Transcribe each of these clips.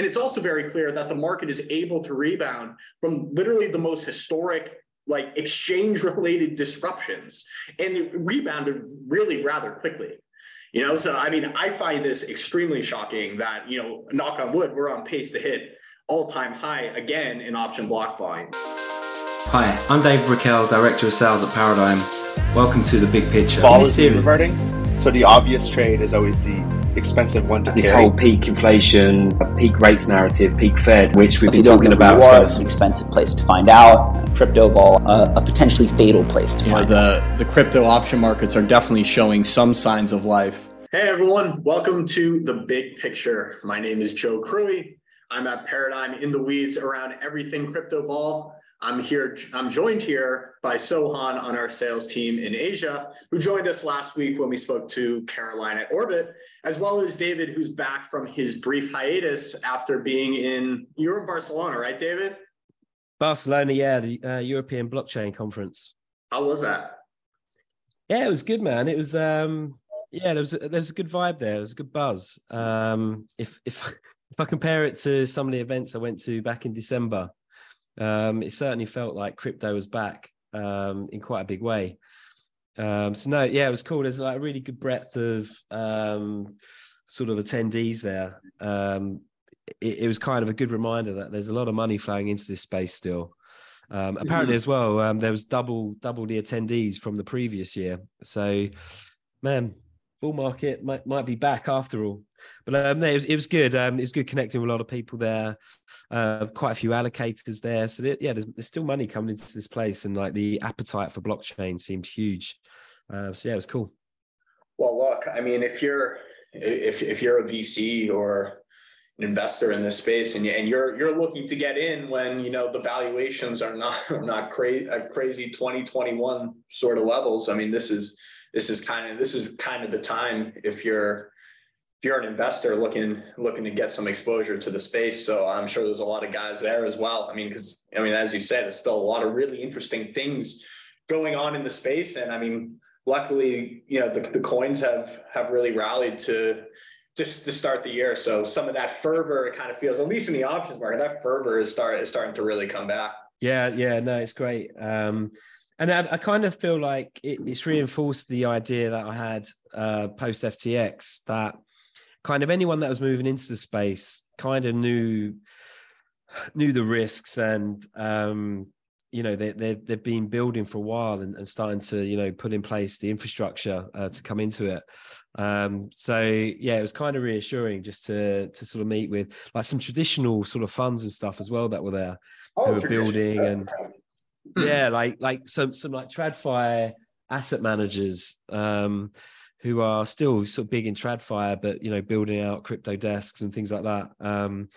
And it's also very clear that the market is able to rebound from literally the most historic, like, exchange-related disruptions, and it rebounded really rather quickly. You know, so I mean, I find this extremely shocking that, you know, knock on wood, we're on pace to hit all-time high again in option block volume. Hi, I'm Dave Brickell, Director of Sales at Paradigm. Welcome to The Big Picture. Ball is reverting, so the obvious trade is always the expensive one to carry. This whole peak inflation, peak rates narrative, peak Fed, which we've been talking about. It's an expensive place to find out. Crypto vol, a potentially fatal place to find out. The crypto option markets are definitely showing some signs of life. Hey everyone, welcome to The Big Picture. My name is Joe Cruey. I'm at Paradigm, in the weeds around everything crypto vol. I'm joined here by Sohan on our sales team in Asia, who joined us last week when we spoke to Caroline at Orbit, as well as David, who's back from his brief hiatus after being in, you're in Barcelona, right, David? Barcelona, yeah, the European Blockchain Conference. How was that? Yeah, it was good, man. It was, there was a good vibe there. It was a good buzz. If I compare it to some of the events I went to back in December, it certainly felt like crypto was back in quite a big way. It was cool. There's like a really good breadth of sort of attendees there. It was kind of a good reminder that there's a lot of money flowing into this space still. Apparently as well, there was double the attendees from the previous year. So, man, bull market might be back after all. But it was good. It was good connecting with a lot of people there. Quite a few allocators there. So there's still money coming into this place, and like the appetite for blockchain seemed huge. It was cool. Well, look, I mean, if you're a VC or an investor in this space, and you're looking to get in when you know the valuations are not crazy 2021 sort of levels. I mean, this is kind of the time if you're an investor looking to get some exposure to the space. So I'm sure there's a lot of guys there as well. I mean, as you said, there's still a lot of really interesting things going on in the space. And I mean, luckily, you know, the coins have really rallied to just to start the year. So some of that fervor, it kind of feels, at least in the options market, that fervor is starting to really come back. Yeah, no, it's great. And I kind of feel like it's reinforced the idea that I had post FTX, that kind of anyone that was moving into the space kind of knew the risks, and they've been building for a while and starting to put in place the infrastructure to come into it. It was kind of reassuring just to sort of meet with like some traditional sort of funds and stuff as well that were there, who were building and. Yeah, like some like TradFi asset managers who are still sort of big in TradFi, but building out crypto desks and things like that.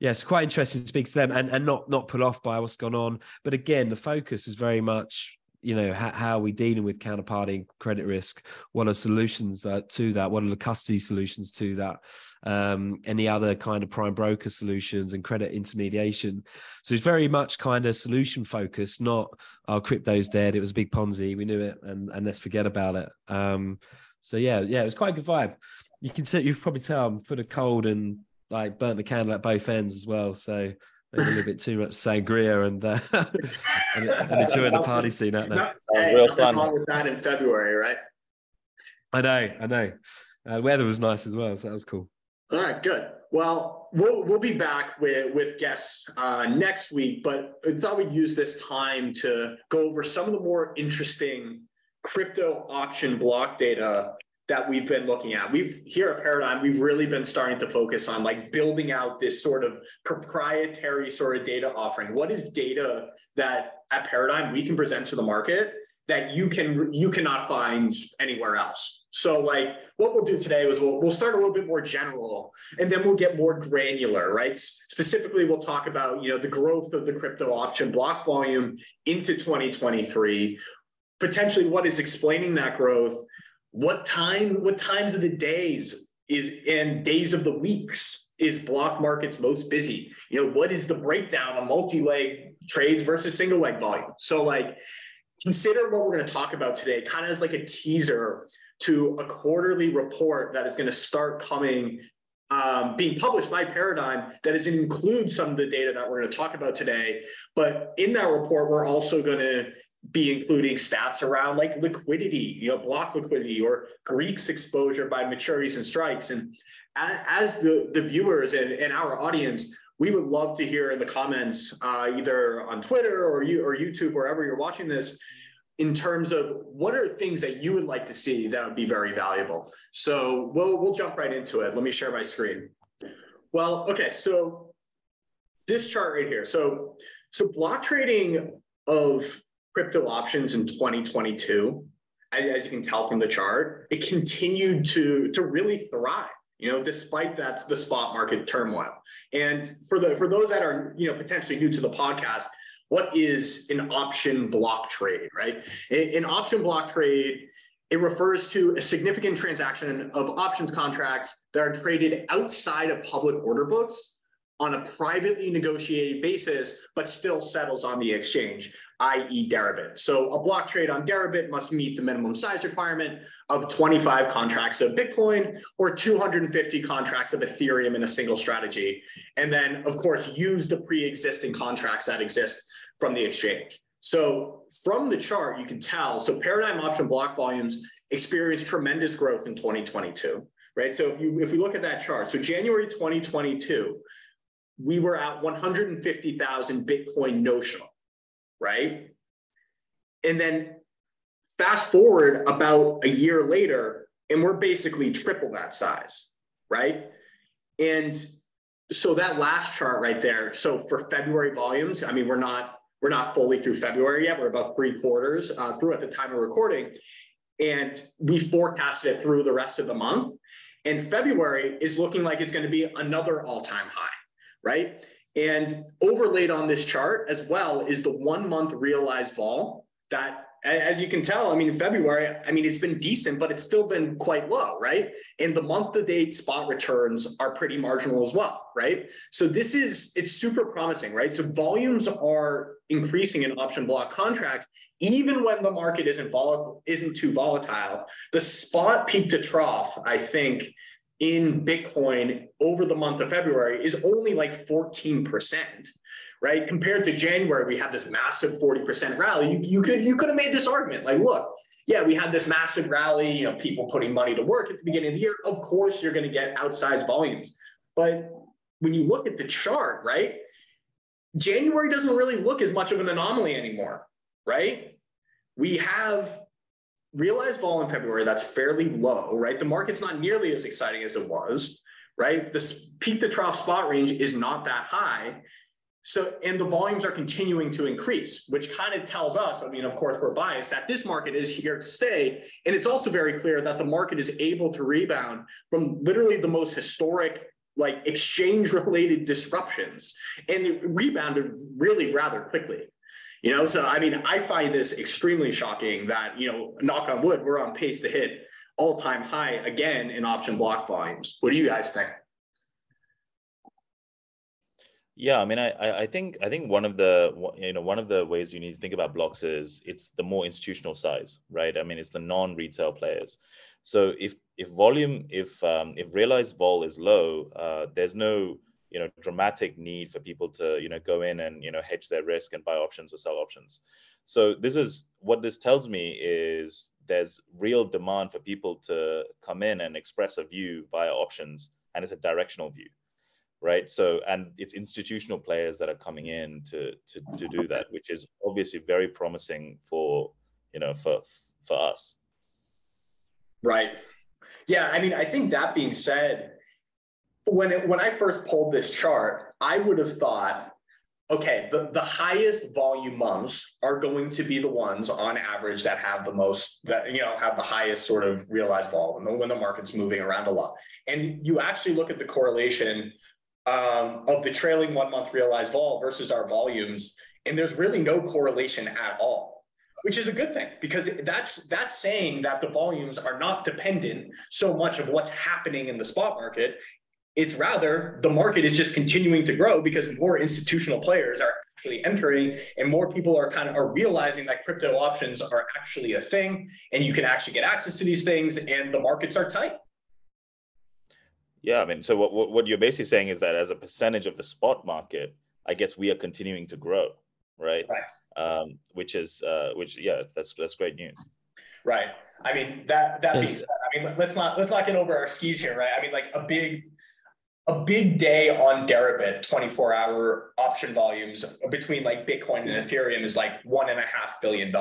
It's quite interesting to speak to them and not put off by what's gone on. But again, the focus was very much how are we dealing with counterparty credit risk? What are solutions to that? What are the custody solutions to that? Any other kind of prime broker solutions and credit intermediation? So it's very much kind of solution focused, not crypto's dead. It was a big Ponzi. We knew it, and let's forget about it. It was quite a good vibe. You can probably tell I'm full of cold and like burnt the candle at both ends as well. So. Maybe a little bit too much sangria and enjoying the party scene out there. That was real fun. All the time in February, right? I know. Weather was nice as well, so that was cool. All right, good. Well, we'll be back with guests next week, but I thought we'd use this time to go over some of the more interesting crypto option block data that we've been looking at. Here at Paradigm, we've really been starting to focus on like building out this sort of proprietary sort of data offering. What is data that at Paradigm we can present to the market that you cannot find anywhere else? So like what we'll do today is we'll start a little bit more general, and then we'll get more granular, right? Specifically, we'll talk about the growth of the crypto option block volume into 2023, potentially what is explaining that growth. What times of the days and days of the weeks is block markets most busy? What is the breakdown of multi-leg trades versus single leg volume? So like consider what we're going to talk about today kind of as like a teaser to a quarterly report that is going to start coming being published by Paradigm that is includes some of the data that we're going to talk about today. But in that report, we're also going to be including stats around like liquidity, you know, block liquidity or Greeks exposure by maturities and strikes. And as the viewers and our audience, we would love to hear in the comments, either on Twitter or YouTube, wherever you're watching this, in terms of what are things that you would like to see that would be very valuable. So we'll jump right into it. Let me share my screen. Well, okay, so this chart right here. So block trading of crypto options in 2022, as you can tell from the chart, it continued to really thrive, you know, despite the spot market turmoil. And for those that are, you know, potentially new to the podcast, what is an option block trade, right? An option block trade, it refers to a significant transaction of options contracts that are traded outside of public order books on a privately negotiated basis, but still settles on the exchange, i.e. Deribit. So a block trade on Deribit must meet the minimum size requirement of 25 contracts of Bitcoin or 250 contracts of Ethereum in a single strategy. And then, of course, use the pre-existing contracts that exist from the exchange. So from the chart, you can tell, so Paradigm option block volumes experienced tremendous growth in 2022, right? So if we look at that chart, so January 2022, we were at 150,000 Bitcoin notional, right? And then fast forward about a year later, and we're basically triple that size, right? And so that last chart right there, so for February volumes, I mean, we're not fully through February yet. We're about three-quarters through at the time of recording. And we forecasted it through the rest of the month. And February is looking like it's going to be another all-time high, right? And overlaid on this chart as well is the 1 month realized vol that, as you can tell, I mean, in February, I mean, it's been decent, but it's still been quite low, right? And the month to date spot returns are pretty marginal as well, right? So this is, it's super promising, right? So volumes are increasing in option block contracts, even when the market isn't too volatile. The spot peak to trough, I think, in Bitcoin over the month of February is only like 14%, right? Compared to January, we had this massive 40% rally. You could have made this argument like, look, yeah, we had this massive rally, you know, people putting money to work at the beginning of the year. Of course, you're going to get outsized volumes. But when you look at the chart, right, January doesn't really look as much of an anomaly anymore, right? We have realized vol in February, that's fairly low, right? The market's not nearly as exciting as it was, right? The peak to trough spot range is not that high. So, and the volumes are continuing to increase, which kind of tells us, I mean, of course, we're biased, that this market is here to stay. And it's also very clear that the market is able to rebound from literally the most historic, like, exchange-related disruptions. And it rebounded really rather quickly. You know, so I mean, I find this extremely shocking that, you know, knock on wood, we're on pace to hit all-time high again in option block volumes. What do you guys think? Yeah, I mean, I think one of the ways you need to think about blocks is it's the more institutional size, right? I mean, it's the non-retail players. So if realized vol is low, there's no, you know, dramatic need for people to, you know, go in and, you know, hedge their risk and buy options or sell options. So this is what this tells me is there's real demand for people to come in and express a view via options, and it's a directional view, right? So, and it's institutional players that are coming in to do that, which is obviously very promising for, you know, for us. Right. Yeah. I mean, I think that being said, when I first pulled this chart, I would have thought, okay, the highest volume months are going to be the ones on average that have the most, that, you know, have the highest sort of realized vol when the market's moving around a lot. And you actually look at the correlation of the trailing 1 month realized vol versus our volumes, and there's really no correlation at all, which is a good thing, because that's saying that the volumes are not dependent so much of what's happening in the spot market. It's rather the market is just continuing to grow because more institutional players are actually entering, and more people are kind of realizing that crypto options are actually a thing, and you can actually get access to these things, and the markets are tight. Yeah, I mean, so what you're basically saying is that as a percentage of the spot market, I guess we are continuing to grow, right? Right. Yeah, that's great news. Right. I mean, that being said, I mean, let's not get over our skis here, right? I mean, like a big day on Deribit, 24-hour option volumes between like Bitcoin and Ethereum is like $1.5 billion,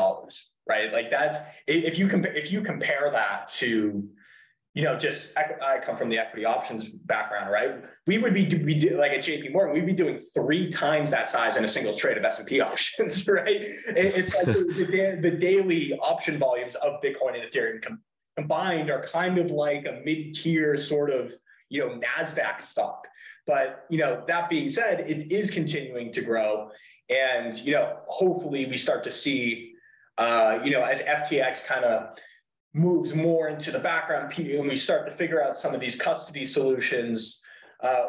right? Like that's, if you compare that to, you know, just, I come from the equity options background, right? We do like at JP Morgan, we'd be doing 3 times that size in a single trade of S&P options, right? It's like the daily option volumes of Bitcoin and Ethereum combined are kind of like a mid-tier sort of, you know, NASDAQ stock. But, you know, that being said, it is continuing to grow. And, you know, hopefully we start to see, you know, as FTX kind of moves more into the background, and we start to figure out some of these custody solutions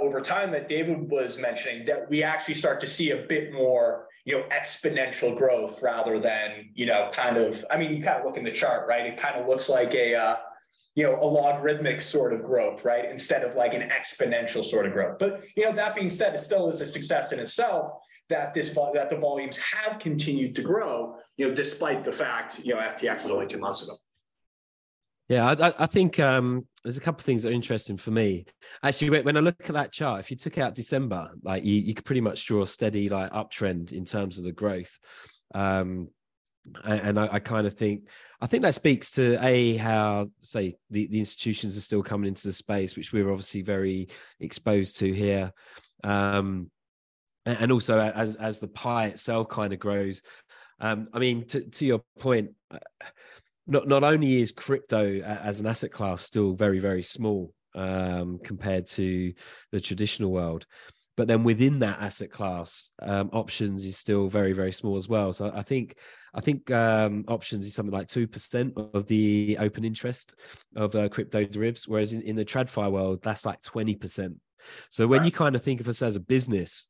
over time that David was mentioning, that we actually start to see a bit more, you know, exponential growth rather than, you know, kind of, I mean, you kind of look in the chart, right? It kind of looks like a logarithmic sort of growth, right? Instead of like an exponential sort of growth. But, you know, that being said, it still is a success in itself that that the volumes have continued to grow, you know, despite the fact, you know, FTX was only 2 months ago. Yeah, I think there's a couple of things that are interesting for me. Actually, when I look at that chart, if you took out December, like you could pretty much draw a steady like uptrend in terms of the growth. And I kind of think, I think that speaks to how, say, the institutions are still coming into the space, which we're obviously very exposed to here. And also as the pie itself kind of grows. I mean, to your point, Not only is crypto as an asset class still very, very small compared to the traditional world, but then within that asset class, options is still very, very small as well. So I think options is something like 2% of the open interest of crypto derivatives, whereas in the TradFi world, that's like 20%. So when you kind of think of us as a business,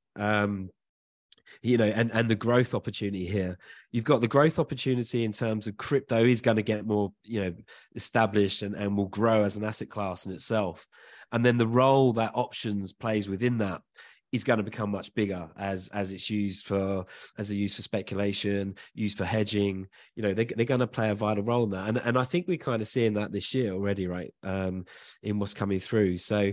you know, and the growth opportunity here, you've got the growth opportunity in terms of crypto is going to get more, you know, established and will grow as an asset class in itself. And then the role that options plays within that is going to become much bigger as it's used for, as a use for speculation, used for hedging. You know, they're going to play a vital role in that. And I think we're kind of seeing that this year already, right? In what's coming through. So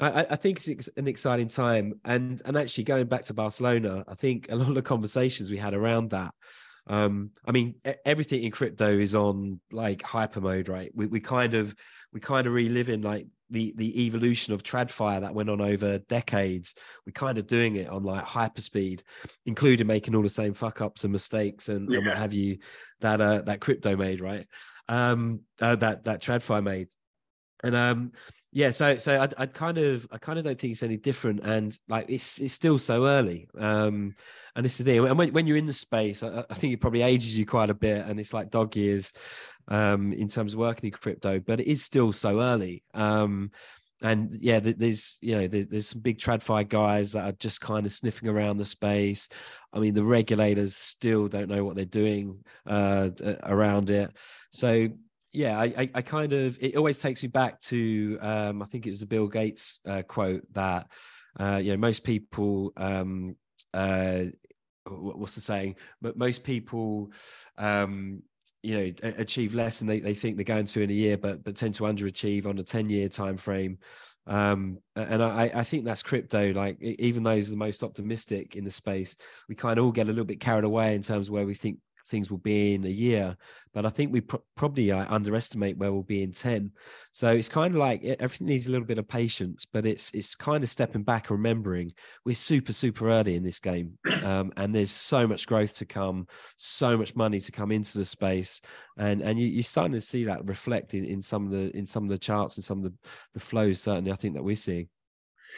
I think it's an exciting time. And actually going back to Barcelona, I think a lot of the conversations we had around that, I mean, everything in crypto is on like hyper mode, right? We kind of relive in like the evolution of TradFi that went on over decades. We're kind of doing it on like hyper speed, including making all the same fuck ups and mistakes and what have you that crypto made, right? That TradFi made. And yeah, so I kind of don't think it's any different, and like it's still so early. And this is the thing. And when you're in the space, I think it probably ages you quite a bit, and it's like dog years in terms of working in crypto. But it is still so early. And yeah, there's some big TradFi guys that are just kind of sniffing around the space. I mean, the regulators still don't know what they're doing around it. So. Yeah, I kind of, it always takes me back to, I think it was the Bill Gates quote that, you know, most people, what's the saying? But most people, you know, achieve less than they think they're going to in a year, but tend to underachieve on a 10-year time frame. And I think that's crypto. Like, even those are the most optimistic in the space, we kind of all get a little bit carried away in terms of where we think things will be in a year, but I think we probably underestimate where we'll be in 10. So it's kind of like everything needs a little bit of patience, but it's kind of stepping back and remembering we're super, super early in this game. And there's so much growth to come, so much money to come into the space. And you're starting to see that reflected in some of the charts and some of the flows, certainly I think that we're seeing.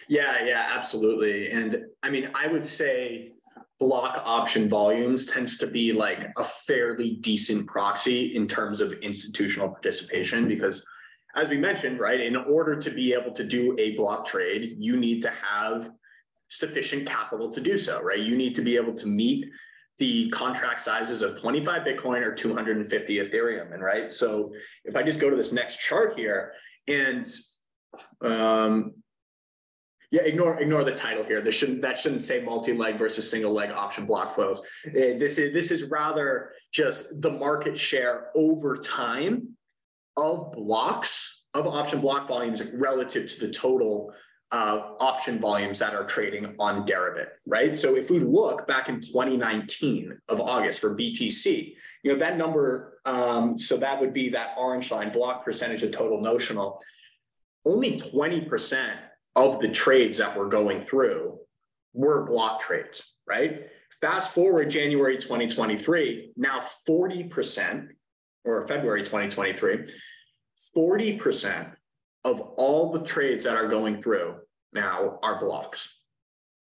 Yeah, absolutely. And I mean, I would say block option volumes tends to be like a fairly decent proxy in terms of institutional participation, because as we mentioned, right, in order to be able to do a block trade, you need to have sufficient capital to do so, right? You need to be able to meet the contract sizes of 25 Bitcoin or 250 Ethereum. And right, so if I just go to this next chart here, and Yeah, ignore the title here. That shouldn't say multi-leg versus single-leg option block flows. This is rather just the market share over time of blocks of option block volumes relative to the total option volumes that are trading on Deribit, right? So if we look back in 2019 of August for BTC, you know, that number, so that would be that orange line, block percentage of total notional, only 20% of the trades that we're going through were block trades, right? Fast forward January 2023, now 40%, or February 2023, 40% of all the trades that are going through now are blocks.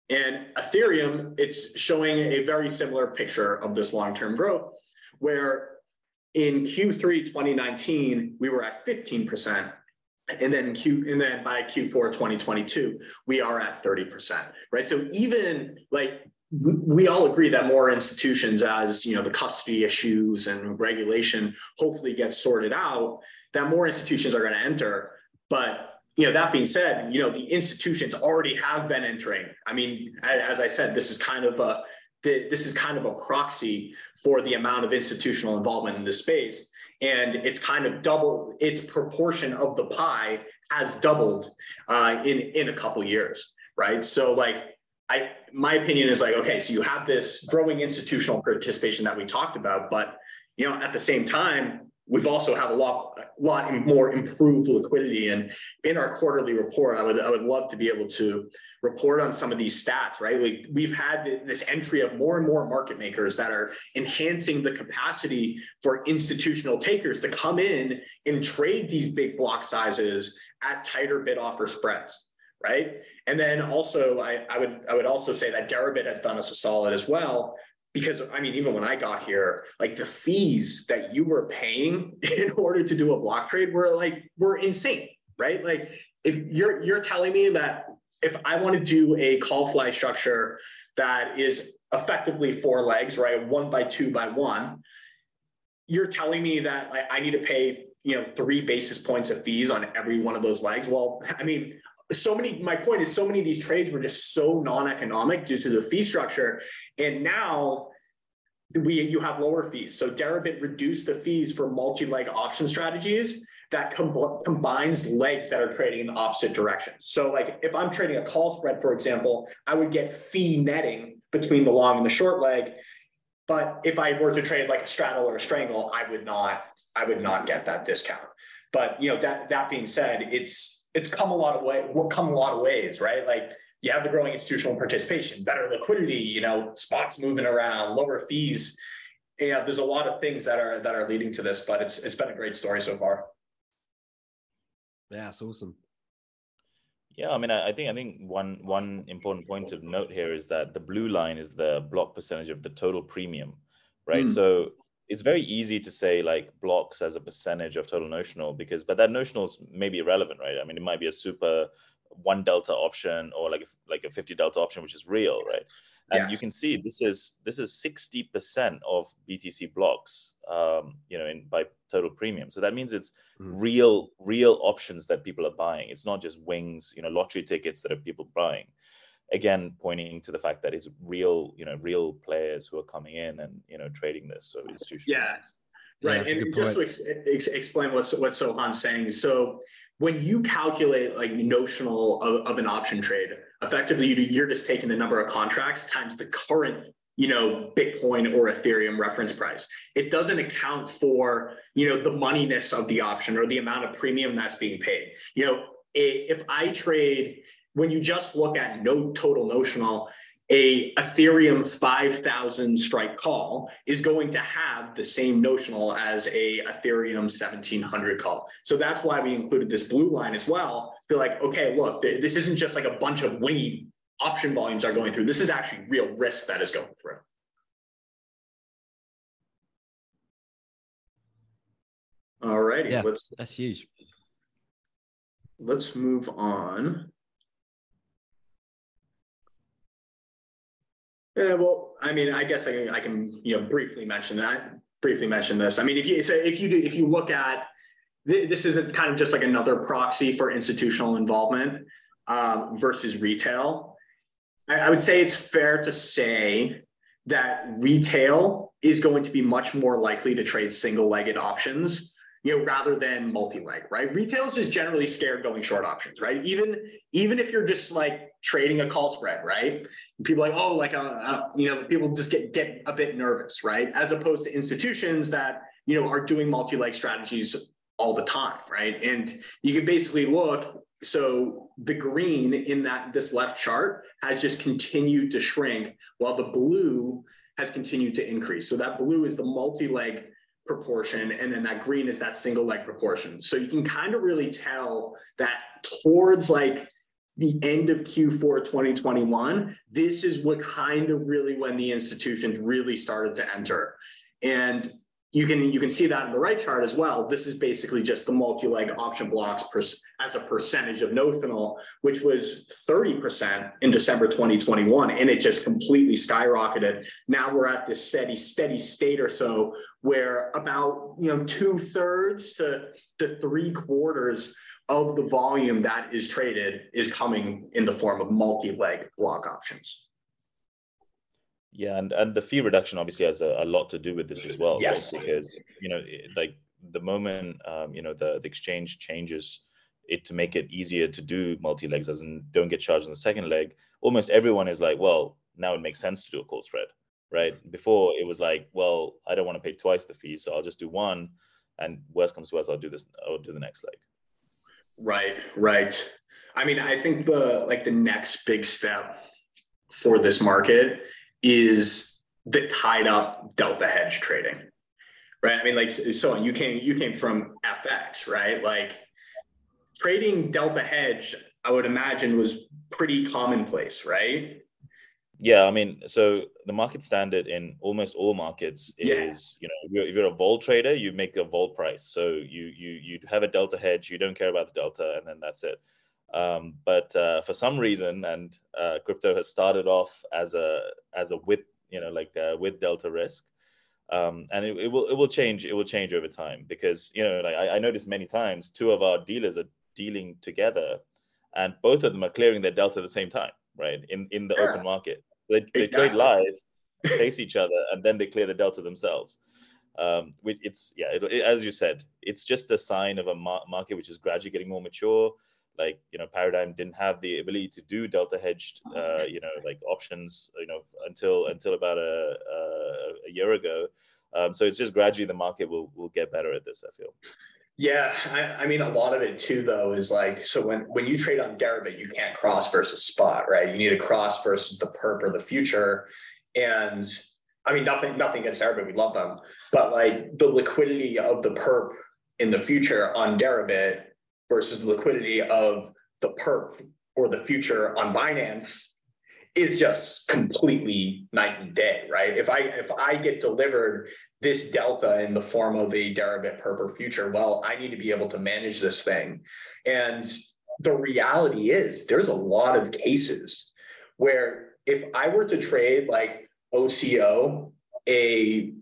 And Ethereum, it's showing a very similar picture of this long-term growth, where in Q3 2019, we were at 15%. And then by Q4 2022, we are at 30%, right? So even like we all agree that more institutions, as you know, the custody issues and regulation hopefully gets sorted out, that more institutions are going to enter. But you know, that being said, you know, the institutions already have been entering. I mean, as I said, this is kind of a proxy for the amount of institutional involvement in this space. And it's kind of double, its proportion of the pie has doubled in a couple of years, right? So like, my opinion is like, okay, so you have this growing institutional participation that we talked about, but you know, at the same time, we've also have a lot more improved liquidity. And in our quarterly report, I would love to be able to report on some of these stats, right? We've had this entry of more and more market makers that are enhancing the capacity for institutional takers to come in and trade these big block sizes at tighter bid offer spreads, right? And then also, I would also say that Deribit has done us a solid as well. Because, I mean, even when I got here, like the fees that you were paying in order to do a block trade were insane, right? Like if you're telling me that if I want to do a call fly structure that is effectively four legs, right? 1 by 2 by 1, you're telling me that like, I need to pay, you know, 3 basis points of fees on every one of those legs. Well, I mean, my point is so many of these trades were just so non-economic due to the fee structure. And now you have lower fees. So Deribit reduced the fees for multi-leg option strategies that combines legs that are trading in the opposite direction. So like if I'm trading a call spread, for example, I would get fee netting between the long and the short leg. But if I were to trade like a straddle or a strangle, I would not get that discount. But you know, that being said, it's come a lot of ways, right? Like you have the growing institutional participation, better liquidity, you know, spots moving around, lower fees. Yeah, there's a lot of things that are leading to this, but it's been a great story so far. Yeah, it's awesome. Yeah, I mean, I think one important point of note here is that the blue line is the block percentage of the total premium, right? So it's very easy to say like blocks as a percentage of total notional but that notional's maybe irrelevant, right? I mean, it might be a super 1 delta option or like a 50 delta option, which is real, right? And yes, you can see this is 60% of BTC blocks, by total premium. So that means it's real options that people are buying. It's not just wings, you know, lottery tickets that are people buying. Again, pointing to the fact that it's real players who are coming in and, you know, trading this. So institutional. Yeah, right. Yeah, and just to explain what Sohan's saying. So when you calculate like notional of an option trade, effectively you're just taking the number of contracts times the current, you know, Bitcoin or Ethereum reference price. It doesn't account for, you know, the moneyness of the option or the amount of premium that's being paid. You know, if I trade, when you just look at no total notional, a Ethereum 5,000 strike call is going to have the same notional as a Ethereum 1,700 call. So that's why we included this blue line as well. They're like, okay, look, this isn't just like a bunch of wingy option volumes are going through. This is actually real risk that is going through. All righty. Yeah, that's huge. Let's move on. Yeah, well, I mean, I guess I can briefly mention this. I mean, if you look at this is kind of just like another proxy for institutional involvement versus retail. I would say it's fair to say that retail is going to be much more likely to trade single-legged options, you know, rather than multi-leg, right? Retail is just generally scared going short options, right? Even if you're just like trading a call spread, right? People are like, oh, like, you know, people just get a bit nervous, right? As opposed to institutions that, you know, are doing multi-leg strategies all the time, right? And you can basically look, so the green in this left chart has just continued to shrink while the blue has continued to increase. So that blue is the multi-leg proportion, and then that green is that single leg proportion. So you can kind of really tell that towards like the end of Q4 2021, this is what kind of really when the institutions really started to enter. And you can see that in the right chart as well. This is basically just the multi-leg option blocks as a percentage of notional, which was 30% in December 2021, and it just completely skyrocketed. Now we're at this steady state or so, where about, you know, 2/3 to 3/4 of the volume that is traded is coming in the form of multi-leg block options. Yeah, and the fee reduction obviously has a lot to do with this as well, yes, right? Because, you know, like the moment, you know, the exchange changes it to make it easier to do multi-legs, as in don't get charged on the second leg, almost everyone is like, well, now it makes sense to do a call spread, right? Before it was like, well, I don't want to pay twice the fee, so I'll just do one, and worst comes to worst, I'll do the next leg. Right. I mean, I think the next big step for this market is the tied up delta hedge trading, right? I mean, like, so you came from FX, right? Like trading delta hedge, I would imagine, was pretty commonplace, right? Yeah, I mean, so the market standard in almost all markets is, yeah, you know, if you're a vol trader, you make a vol price. So you have a delta hedge, you don't care about the delta, and then that's it. But for some reason, and crypto has started off as a with, you know, like with delta risk, and it will change over time, because, you know, like I noticed many times two of our dealers are dealing together, and both of them are clearing their delta at the same time, right? In the open market, they trade live, face each other, and then they clear the delta themselves. Which as you said, it's just a sign of a market which is gradually getting more mature. Like, you know, Paradigm didn't have the ability to do delta hedged, you know, like options, you know, until about a year ago. So it's just gradually the market will get better at this, I feel. Yeah, I mean, a lot of it too, though, is like, so when you trade on Deribit, you can't cross versus spot, right? You need to cross versus the perp or the future. And I mean, nothing against Deribit, we love them, but like the liquidity of the perp in the future on Deribit versus the liquidity of the perp or the future on Binance is just completely night and day, right? If I get delivered this delta in the form of a Deribit perp or future, well, I need to be able to manage this thing. And the reality is there's a lot of cases where if I were to trade like OCO, an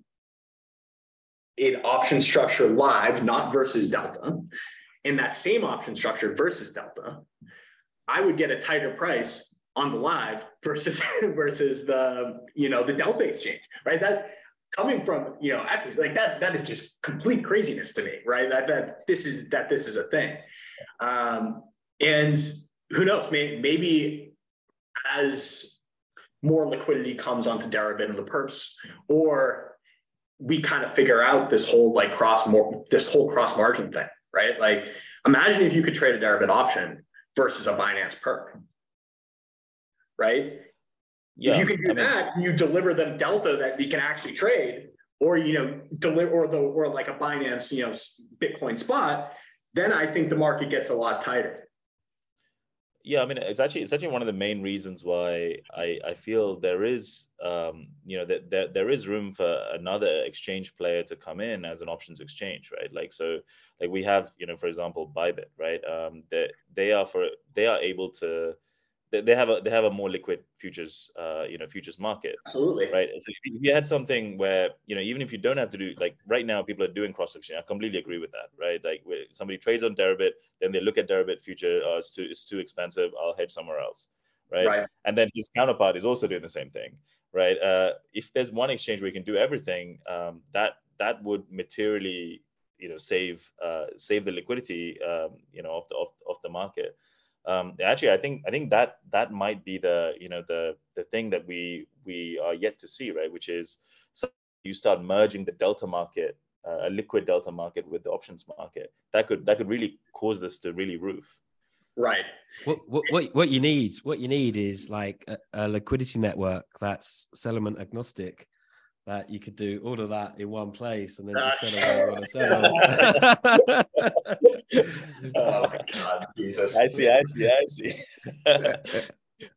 option structure live, not versus delta, in that same option structure versus delta, I would get a tighter price on the live versus the, you know, the delta exchange, right? That coming from, you know, like that is just complete craziness to me, right? That this is a thing, and who knows? Maybe as more liquidity comes onto Deribit and the perps, or we kind of figure out this whole like cross margin thing. Right? Like, imagine if you could trade a Deribit option versus a Binance perp, right? Yeah, if you can do that, you deliver them delta that you can actually trade, or, you know, or like a Binance, you know, Bitcoin spot, then I think the market gets a lot tighter. Yeah, I mean, it's actually one of the main reasons why I feel there is, you know, that there is room for another exchange player to come in as an options exchange, right? Like, so like we have, you know, for example, Bybit, right? They are able to they have a more liquid futures futures market. Absolutely, right? So if you had something where, you know, even if you don't have to do, like right now people are doing cross section. I completely agree with that, right? Like somebody trades on Deribit, then they look at Deribit future, it's too expensive, I'll hedge somewhere else, right? And then his counterpart is also doing the same thing, right? If there's one exchange where you can do everything, that would materially, you know, save the liquidity, of the market. Actually, I think that might be the thing that we are yet to see, right? Which is you start merging the delta market, a liquid delta market, with the options market. That could really cause this to really roof. Right. What you need is like a liquidity network that's settlement agnostic, that you could do all of that in one place and then just settle where you want to settle. Oh my God, Jesus! I see.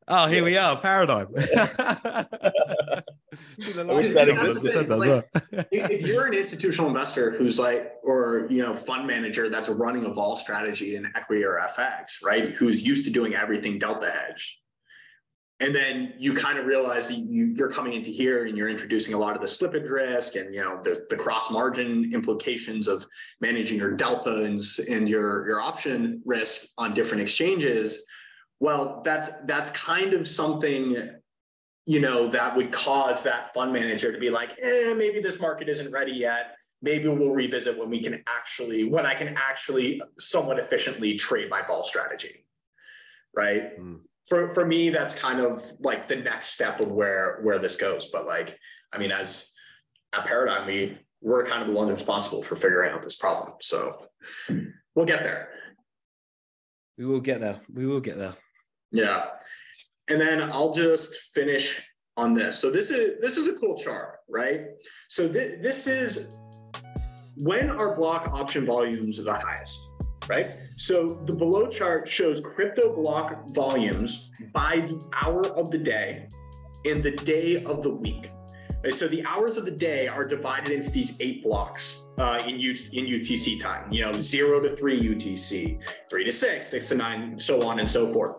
Oh, here we are, Paradigm. If you're an institutional investor who's like, or you know, fund manager that's running a vol strategy in equity or FX, right? Who's used to doing everything delta hedged. And then you kind of realize that you're coming into here and you're introducing a lot of the slippage risk and, you know, the cross margin implications of managing your delta and your option risk on different exchanges. Well, that's kind of something, you know, that would cause that fund manager to be like, maybe this market isn't ready yet. Maybe we'll revisit when I can actually somewhat efficiently trade my vol strategy, right? Mm. For me, that's kind of like the next step of where this goes. But like, I mean, as at Paradigm, we're kind of the ones responsible for figuring out this problem. So we'll get there. We will get there. Yeah. And then I'll just finish on this. So this is a cool chart, right? So this is when our block option volumes are the highest. Right? So the below chart shows crypto block volumes by the hour of the day and the day of the week. Right? So the hours of the day are divided into these 8 blocks in UTC time, you know, 0 to 3 UTC, 3 to 6, 6 to 9, so on and so forth.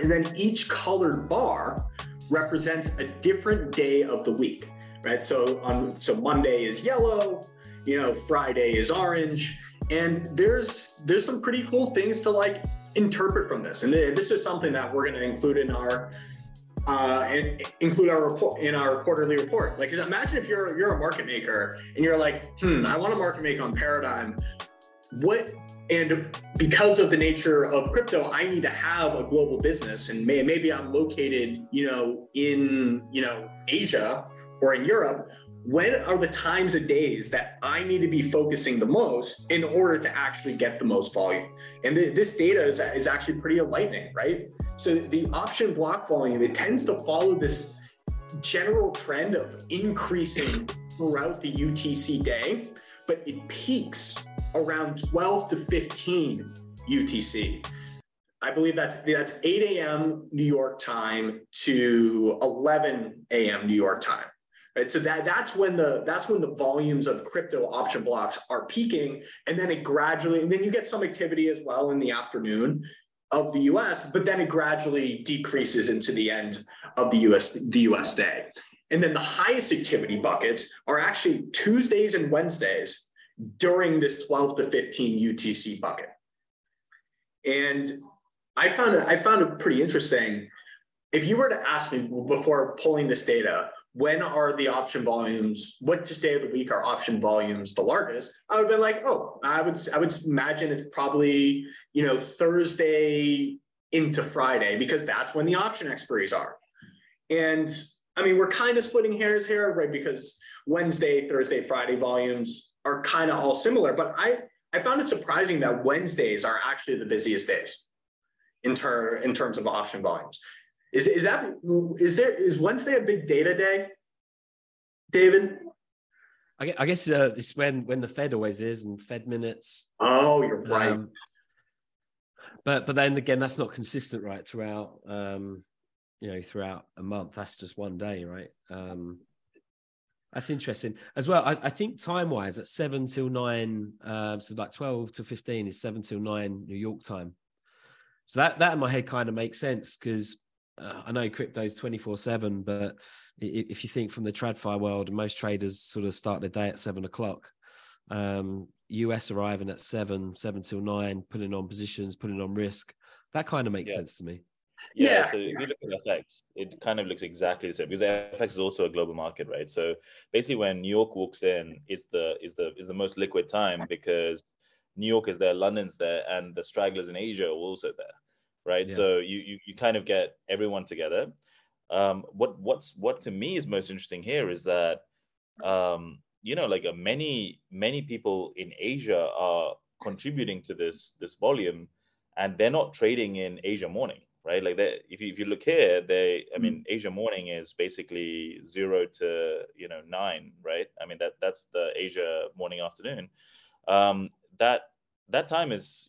And then each colored bar represents a different day of the week, right? So Monday is yellow, you know, Friday is orange. And there's some pretty cool things to like interpret from this, and this is something that we're going to include in our report, in our quarterly report. Like, imagine if you're a market maker and you're like, I want to market make on Paradigm. And because of the nature of crypto, I need to have a global business, and maybe I'm located, you know, in, you know, Asia or in Europe. When are the times of days that I need to be focusing the most in order to actually get the most volume? And this data is actually pretty enlightening, right? So the option block volume, it tends to follow this general trend of increasing throughout the UTC day, but it peaks around 12 to 15 UTC. I believe that's 8 a.m. New York time to 11 a.m. New York time. Right? So that's when the volumes of crypto option blocks are peaking, and then it gradually, and then you get some activity as well in the afternoon of the US, but then it gradually decreases into the end of the US day. And then the highest activity buckets are actually Tuesdays and Wednesdays during this 12 to 15 UTC bucket. And I found it pretty interesting. If you were to ask me before pulling this data, when are the option volumes, what day of the week are option volumes the largest? I would have been like, I would imagine it's probably, you know, Thursday into Friday, because that's when the option expiries are. And I mean, we're kind of splitting hairs here, right? Because Wednesday, Thursday, Friday volumes are kind of all similar, but I found it surprising that Wednesdays are actually the busiest days in terms of option volumes. Is Wednesday a big data day, David? I guess it's when the Fed always is, and Fed minutes. Oh, you're right. But then again, that's not consistent, right? Throughout throughout a month, that's just one day, right? That's interesting as well. I think time wise, at 7 till 9, so like 12 to 15 is 7 till 9 New York time. So that in my head kind of makes sense, because I know crypto's 24/7, but if you think from the TradFi world, most traders sort of start their day at 7 o'clock. US arriving at 7 till 9, putting on positions, putting on risk. That kind of makes sense to me. Yeah, so if you look at FX, it kind of looks exactly the same, because FX is also a global market, right? So basically, when New York walks in, is the most liquid time, because New York is there, London's there, and the stragglers in Asia are also there, right? Yeah. So you kind of get everyone together. What to me is most interesting here is that many people in Asia are contributing to this volume, and they're not trading in Asia morning, right? Like that, if you look here, Asia morning is basically 0 to 9, right? I mean, that's the Asia morning afternoon. That time is,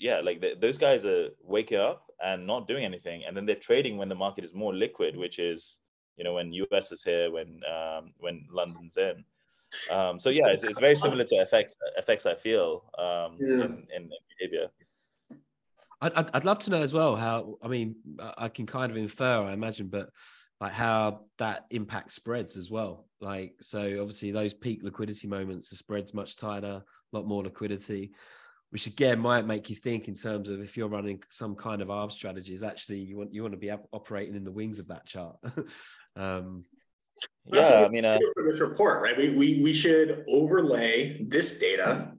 those guys are waking up and not doing anything, and then they're trading when the market is more liquid, which is, when US is here, when London's in. It's very similar to FX, I feel, in behavior. I'd love to know as well how, I can kind of infer, I imagine, but like how that impact spreads as well. Like, so obviously those peak liquidity moments, the spread's much tighter, a lot more liquidity, which again might make you think in terms of if you're running some kind of arb strategies, actually you want to be operating in the wings of that chart. For this report, right? We should overlay this data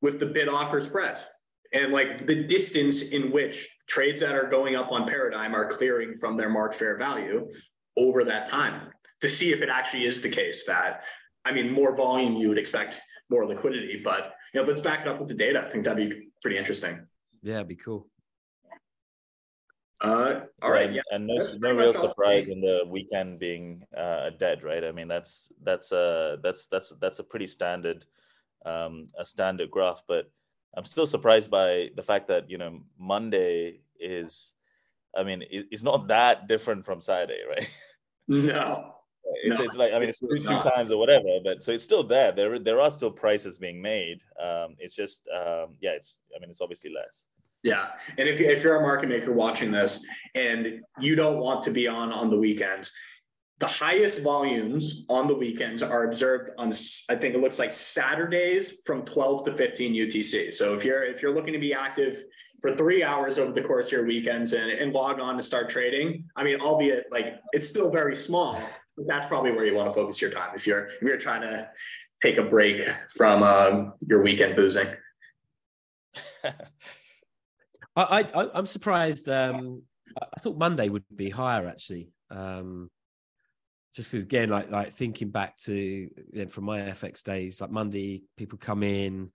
with the bid offer spread, and like the distance in which trades that are going up on Paradigm are clearing from their marked fair value over that time, to see if it actually is the case that, more volume you would expect more liquidity, but let's back it up with the data. I think that'd be pretty interesting. Yeah, it'd be cool. All right. Yeah. And no real surprise in the weekend being dead, right? I mean, that's a pretty standard standard graph. But I'm still surprised by the fact that Monday is, it's not that different from Saturday, right? No. It's like, it's two times or whatever, but so it's still there. There are still prices being made. It's just it's obviously less. Yeah, and if you're a market maker watching this and you don't want to be on the weekends, the highest volumes on the weekends are observed on, I think it looks like Saturdays from 12 to 15 UTC. So if you're looking to be active for 3 hours over the course of your weekends and log on to start trading, albeit like it's still very small, but that's probably where you want to focus your time if you're trying to take a break from your weekend boozing. I'm surprised. I thought Monday would be higher actually, just because again, like thinking back to from my FX days, like Monday people come in,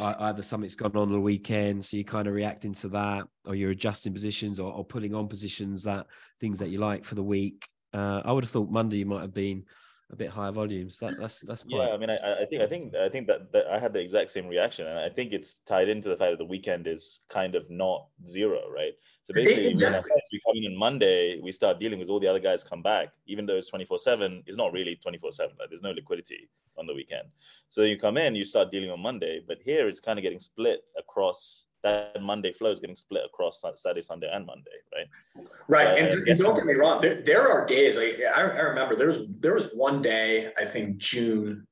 either something's gone on the weekend, so you kind of reacting to that, or you're adjusting positions or putting on positions, that things that you like for the week. I would have thought Monday might have been a bit higher volumes. That's quite. Yeah, I think that I had the exact same reaction, and I think it's tied into the fact that the weekend is kind of not zero, right? So basically, we come in on Monday, we start dealing with all the other guys come back, even though it's 24/7. It's not really 24/7. Like, there's no liquidity on the weekend, so you come in, you start dealing on Monday. But here, it's kind of getting split across. That Monday flow is getting split across Saturday, Sunday, and Monday, right? Right, and don't get me wrong. There are days. Like I remember, there was one day, I think June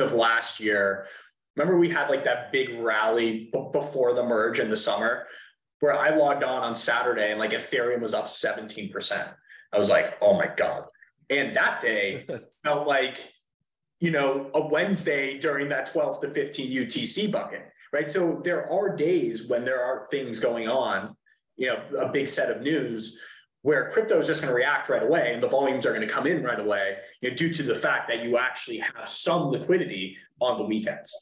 of last year. Remember, we had like that big rally before the merge in the summer, where I logged on Saturday and like Ethereum was up 17%. I was like, oh my god! And that day felt like a Wednesday during that 12 to 15 UTC bucket. Right. So there are days when there are things going on, a big set of news where crypto is just going to react right away and the volumes are going to come in right away, due to the fact that you actually have some liquidity on the weekends.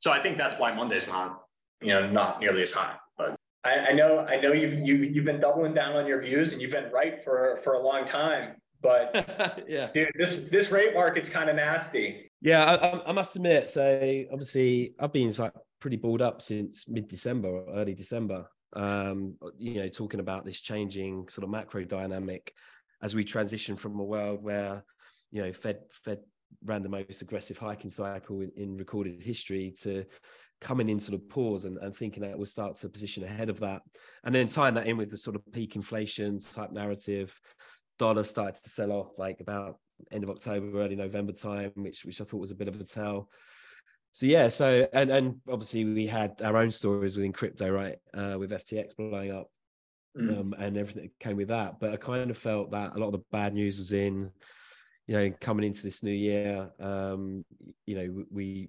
So I think that's why Monday's not, not nearly as high. But I know you've been doubling down on your views and you've been right for a long time. But yeah, dude, this rate market's kind of nasty. Yeah, I must admit. So obviously, I've been like pretty balled up since mid-December, or early December. Talking about this changing sort of macro dynamic as we transition from a world where Fed ran the most aggressive hiking cycle in recorded history, to coming in sort of pause and thinking that we'll start to position ahead of that. And then tying that in with the sort of peak inflation type narrative, dollar started to sell off like about end of October, early November time, which I thought was a bit of a tell. So yeah, so and obviously we had our own stories within crypto, right? With FTX blowing up, and everything that came with that. But I kind of felt that a lot of the bad news was in, you know, coming into this new year. You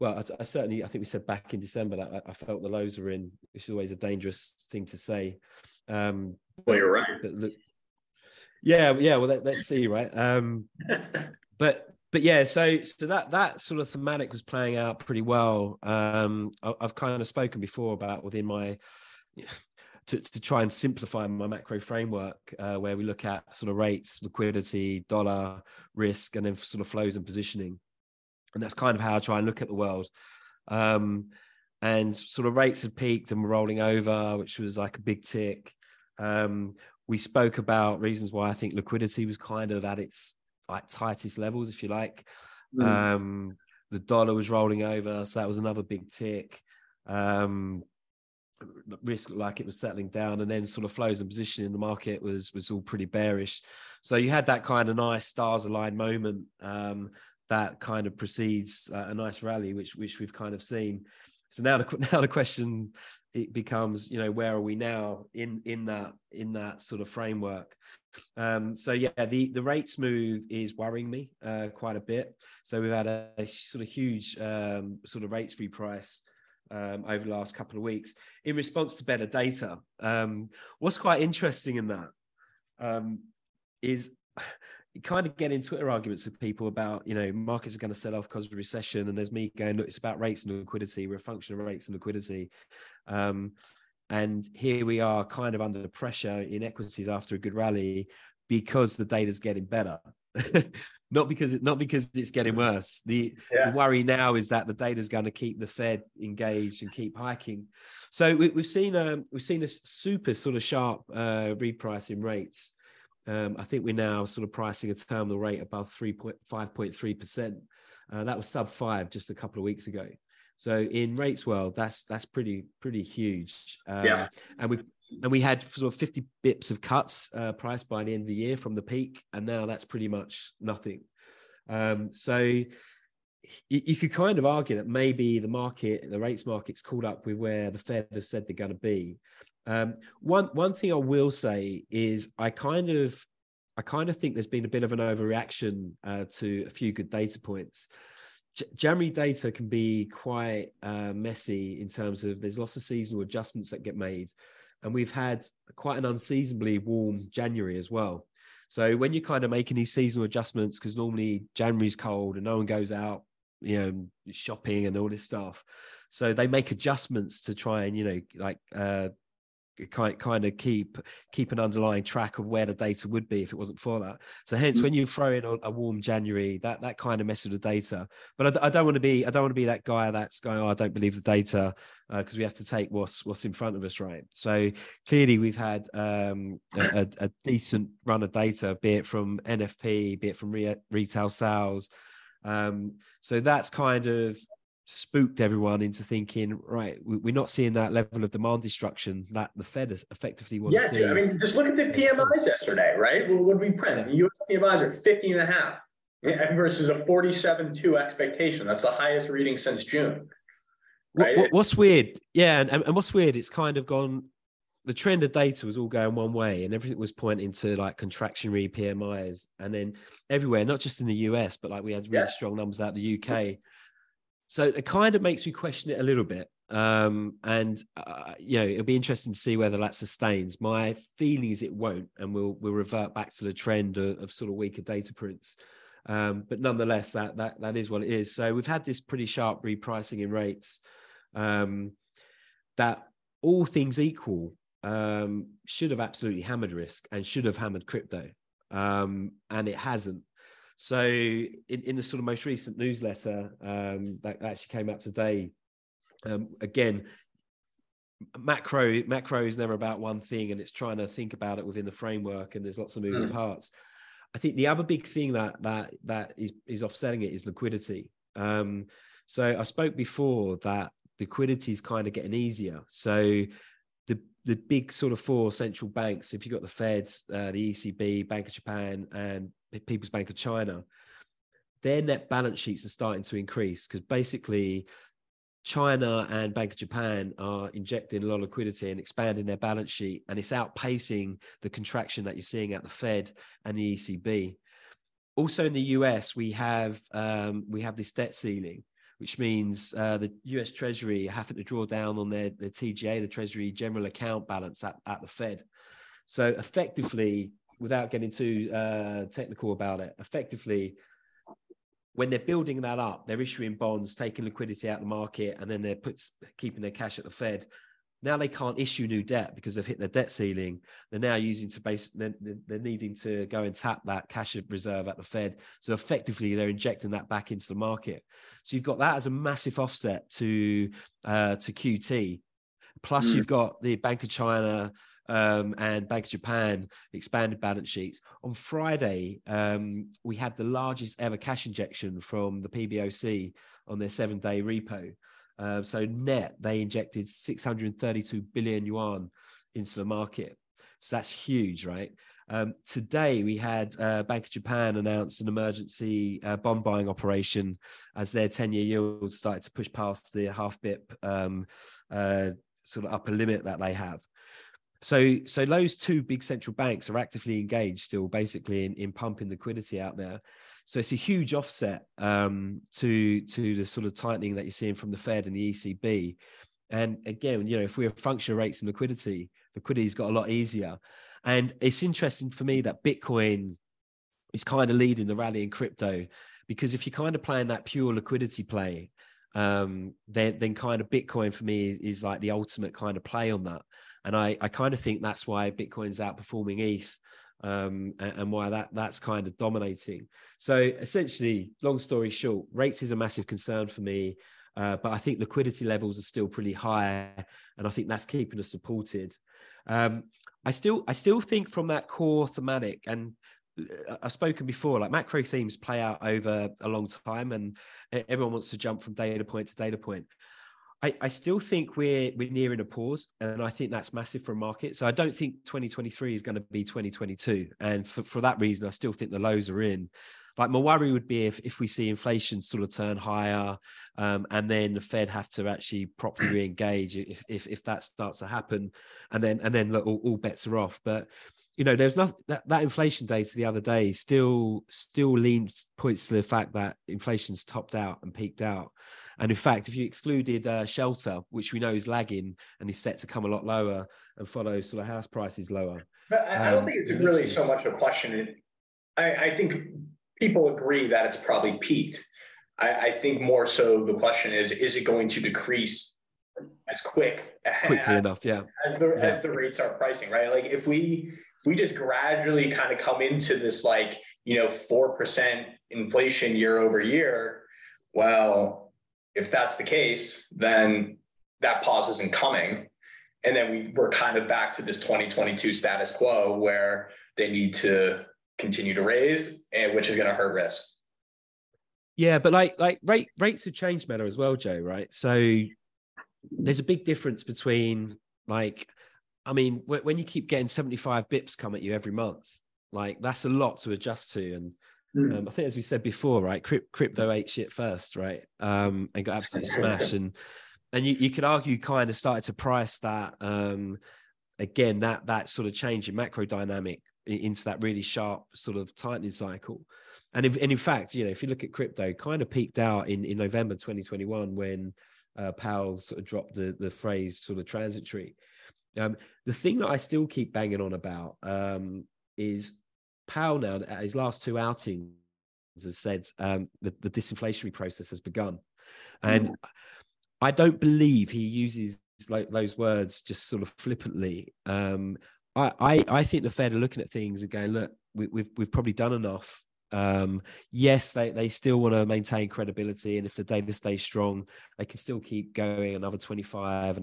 know, I think we said back in December that I felt the lows were in, which is always a dangerous thing to say. Well, you're right. But look, yeah. Well, let's see, right? But yeah, so that sort of thematic was playing out pretty well. I've kind of spoken before about within my, to try and simplify my macro framework, where we look at sort of rates, liquidity, dollar, risk, and then sort of flows and positioning. And that's kind of how I try and look at the world. And sort of rates had peaked and were rolling over, which was like a big tick. We spoke about reasons why I think liquidity was kind of at its like tightest levels, if you like. The dollar was rolling over, so that was another big tick. Risk looked like it was settling down, and then sort of flows and positioning in the market was all pretty bearish. So you had that kind of nice stars aligned moment, that kind of precedes a nice rally, which we've kind of seen. So now the question it becomes, you know, where are we now in that sort of framework? So yeah, the rates move is worrying me quite a bit. So we've had a sort of huge sort of rates reprice over the last couple of weeks in response to better data. What's quite interesting in that is you kind of get in Twitter arguments with people about, you know, markets are going to sell off because of recession, and there's me going, look, it's about rates and liquidity. We're a function of rates and liquidity. And here we are kind of under pressure in equities after a good rally because the data's getting better. not because it's getting worse. The worry now is that the data's going to keep the Fed engaged and keep hiking. So we've seen a super sort of sharp reprice in rates. I think we're now sort of pricing a terminal rate above 5.3%. That was sub 5 just a couple of weeks ago. So in rates world, that's pretty huge. And we had sort of 50 bips of cuts priced by the end of the year from the peak, and now that's pretty much nothing. So you could kind of argue that maybe the rates market's caught up with where the Fed has said they're going to be. One thing I will say is I kind of think there's been a bit of an overreaction to a few good data points. January data can be quite messy in terms of there's lots of seasonal adjustments that get made. And we've had quite an unseasonably warm January as well. So when you're kind of making these seasonal adjustments, because normally January's cold and no one goes out, you know, shopping and all this stuff. So they make adjustments to try and, you know, like kind of keep an underlying track of where the data would be if it wasn't for that. So hence when you throw in a warm January, that kind of messes with the data. But I don't want to be that guy that's going, oh, I don't believe the data, because we have to take what's in front of us, right? So clearly we've had a decent run of data, be it from NFP, be it from retail sales. So that's kind of spooked everyone into thinking, right, we're not seeing that level of demand destruction that the Fed effectively wants to see. Yeah, I mean, just look at the PMIs yesterday, right? What did we print? The U.S. PMIs are 50.5 versus a 47.2 expectation. That's the highest reading since June. Right? What's weird? Yeah, and what's weird, it's kind of gone, the trend of data was all going one way and everything was pointing to like contractionary PMIs. And then everywhere, not just in the U.S., but like we had really strong numbers out of the U.K., so it kind of makes me question it a little bit. You know, it'll be interesting to see whether that sustains. My feeling is it won't, and we'll revert back to the trend of sort of weaker data prints. But nonetheless, that is what it is. So we've had this pretty sharp repricing in rates that all things equal should have absolutely hammered risk and should have hammered crypto. And it hasn't. So in the sort of most recent newsletter that actually came out today, again, macro is never about one thing, and it's trying to think about it within the framework, and there's lots of moving parts. I think the other big thing that is offsetting it is liquidity. So I spoke before that liquidity is kind of getting easier. So the big sort of four central banks, if you've got the Fed, the ECB, Bank of Japan, and People's Bank of China, their net balance sheets are starting to increase because basically China and Bank of Japan are injecting a lot of liquidity and expanding their balance sheet, and it's outpacing the contraction that you're seeing at the Fed and the ECB. Also in the US, we have this debt ceiling, which means the US Treasury having to draw down on their TGA, the Treasury General Account balance at the Fed. So effectively, without getting too technical about it, effectively, when they're building that up, they're issuing bonds, taking liquidity out of the market, and then they're keeping their cash at the Fed. Now they can't issue new debt because they've hit their debt ceiling. They're now they're needing to go and tap that cash reserve at the Fed. So effectively, they're injecting that back into the market. So you've got that as a massive offset to QT. Plus, you've got the Bank of China and Bank of Japan expanded balance sheets. On Friday, we had the largest ever cash injection from the PBOC on their 7-day repo. So net, they injected 632 billion yuan into the market. So that's huge, right? Today, we had Bank of Japan announce an emergency bond buying operation as their 10-year yields started to push past the half BIP sort of upper limit that they have. So those two big central banks are actively engaged still basically in pumping liquidity out there. So it's a huge offset to the sort of tightening that you're seeing from the Fed and the ECB. And again, you know, if we have function rates and liquidity's got a lot easier. And it's interesting for me that Bitcoin is kind of leading the rally in crypto, because if you're kind of playing that pure liquidity play, then kind of Bitcoin for me is like the ultimate kind of play on that. And I kind of think that's why Bitcoin's outperforming ETH and why that's kind of dominating. So essentially, long story short, rates is a massive concern for me, but I think liquidity levels are still pretty high, and I think that's keeping us supported. I still think from that core thematic, and I've spoken before, like macro themes play out over a long time, and everyone wants to jump from data point to data point. I still think we're nearing a pause, and I think that's massive for a market. So I don't think 2023 is going to be 2022. And for that reason, I still think the lows are in. Like my worry would be if we see inflation sort of turn higher and then the Fed have to actually properly re-engage if that starts to happen. And then look, all bets are off. But, you know, there's nothing that inflation data the other day still points to the fact that inflation's topped out and peaked out. And in fact, if you excluded shelter, which we know is lagging and is set to come a lot lower and follow sort of house prices lower. But I don't think it's really so much a question. I think people agree that it's probably peaked. I think more so the question is it going to decrease as quickly enough? Yeah. As the rates are pricing, right? Like if we just gradually kind of come into this, like, you know, 4% inflation year over year, well, if that's the case, then that pause isn't coming. And then we're kind of back to this 2022 status quo where they need to continue to raise, and which is going to hurt risk. Yeah, but like rates have changed, Meta, as well, Joe, right? So there's a big difference between, like, I mean, when you keep getting 75 bips come at you every month, like that's a lot to adjust to. And I think, as we said before, right, crypto ate shit first, right, and got absolutely smashed. And you could argue kind of started to price that, again, that sort of change in macro dynamic into that really sharp sort of tightening cycle. And in fact, you know, if you look at crypto, kind of peaked out in November 2021 when Powell sort of dropped the phrase sort of transitory. The thing that I still keep banging on about is Powell now at his last two outings has said the disinflationary process has begun. And I don't believe he uses those words just sort of flippantly. I think the Fed are looking at things and going, look, we've probably done enough. Yes, they still want to maintain credibility, and if the data stays strong, they can still keep going another 25.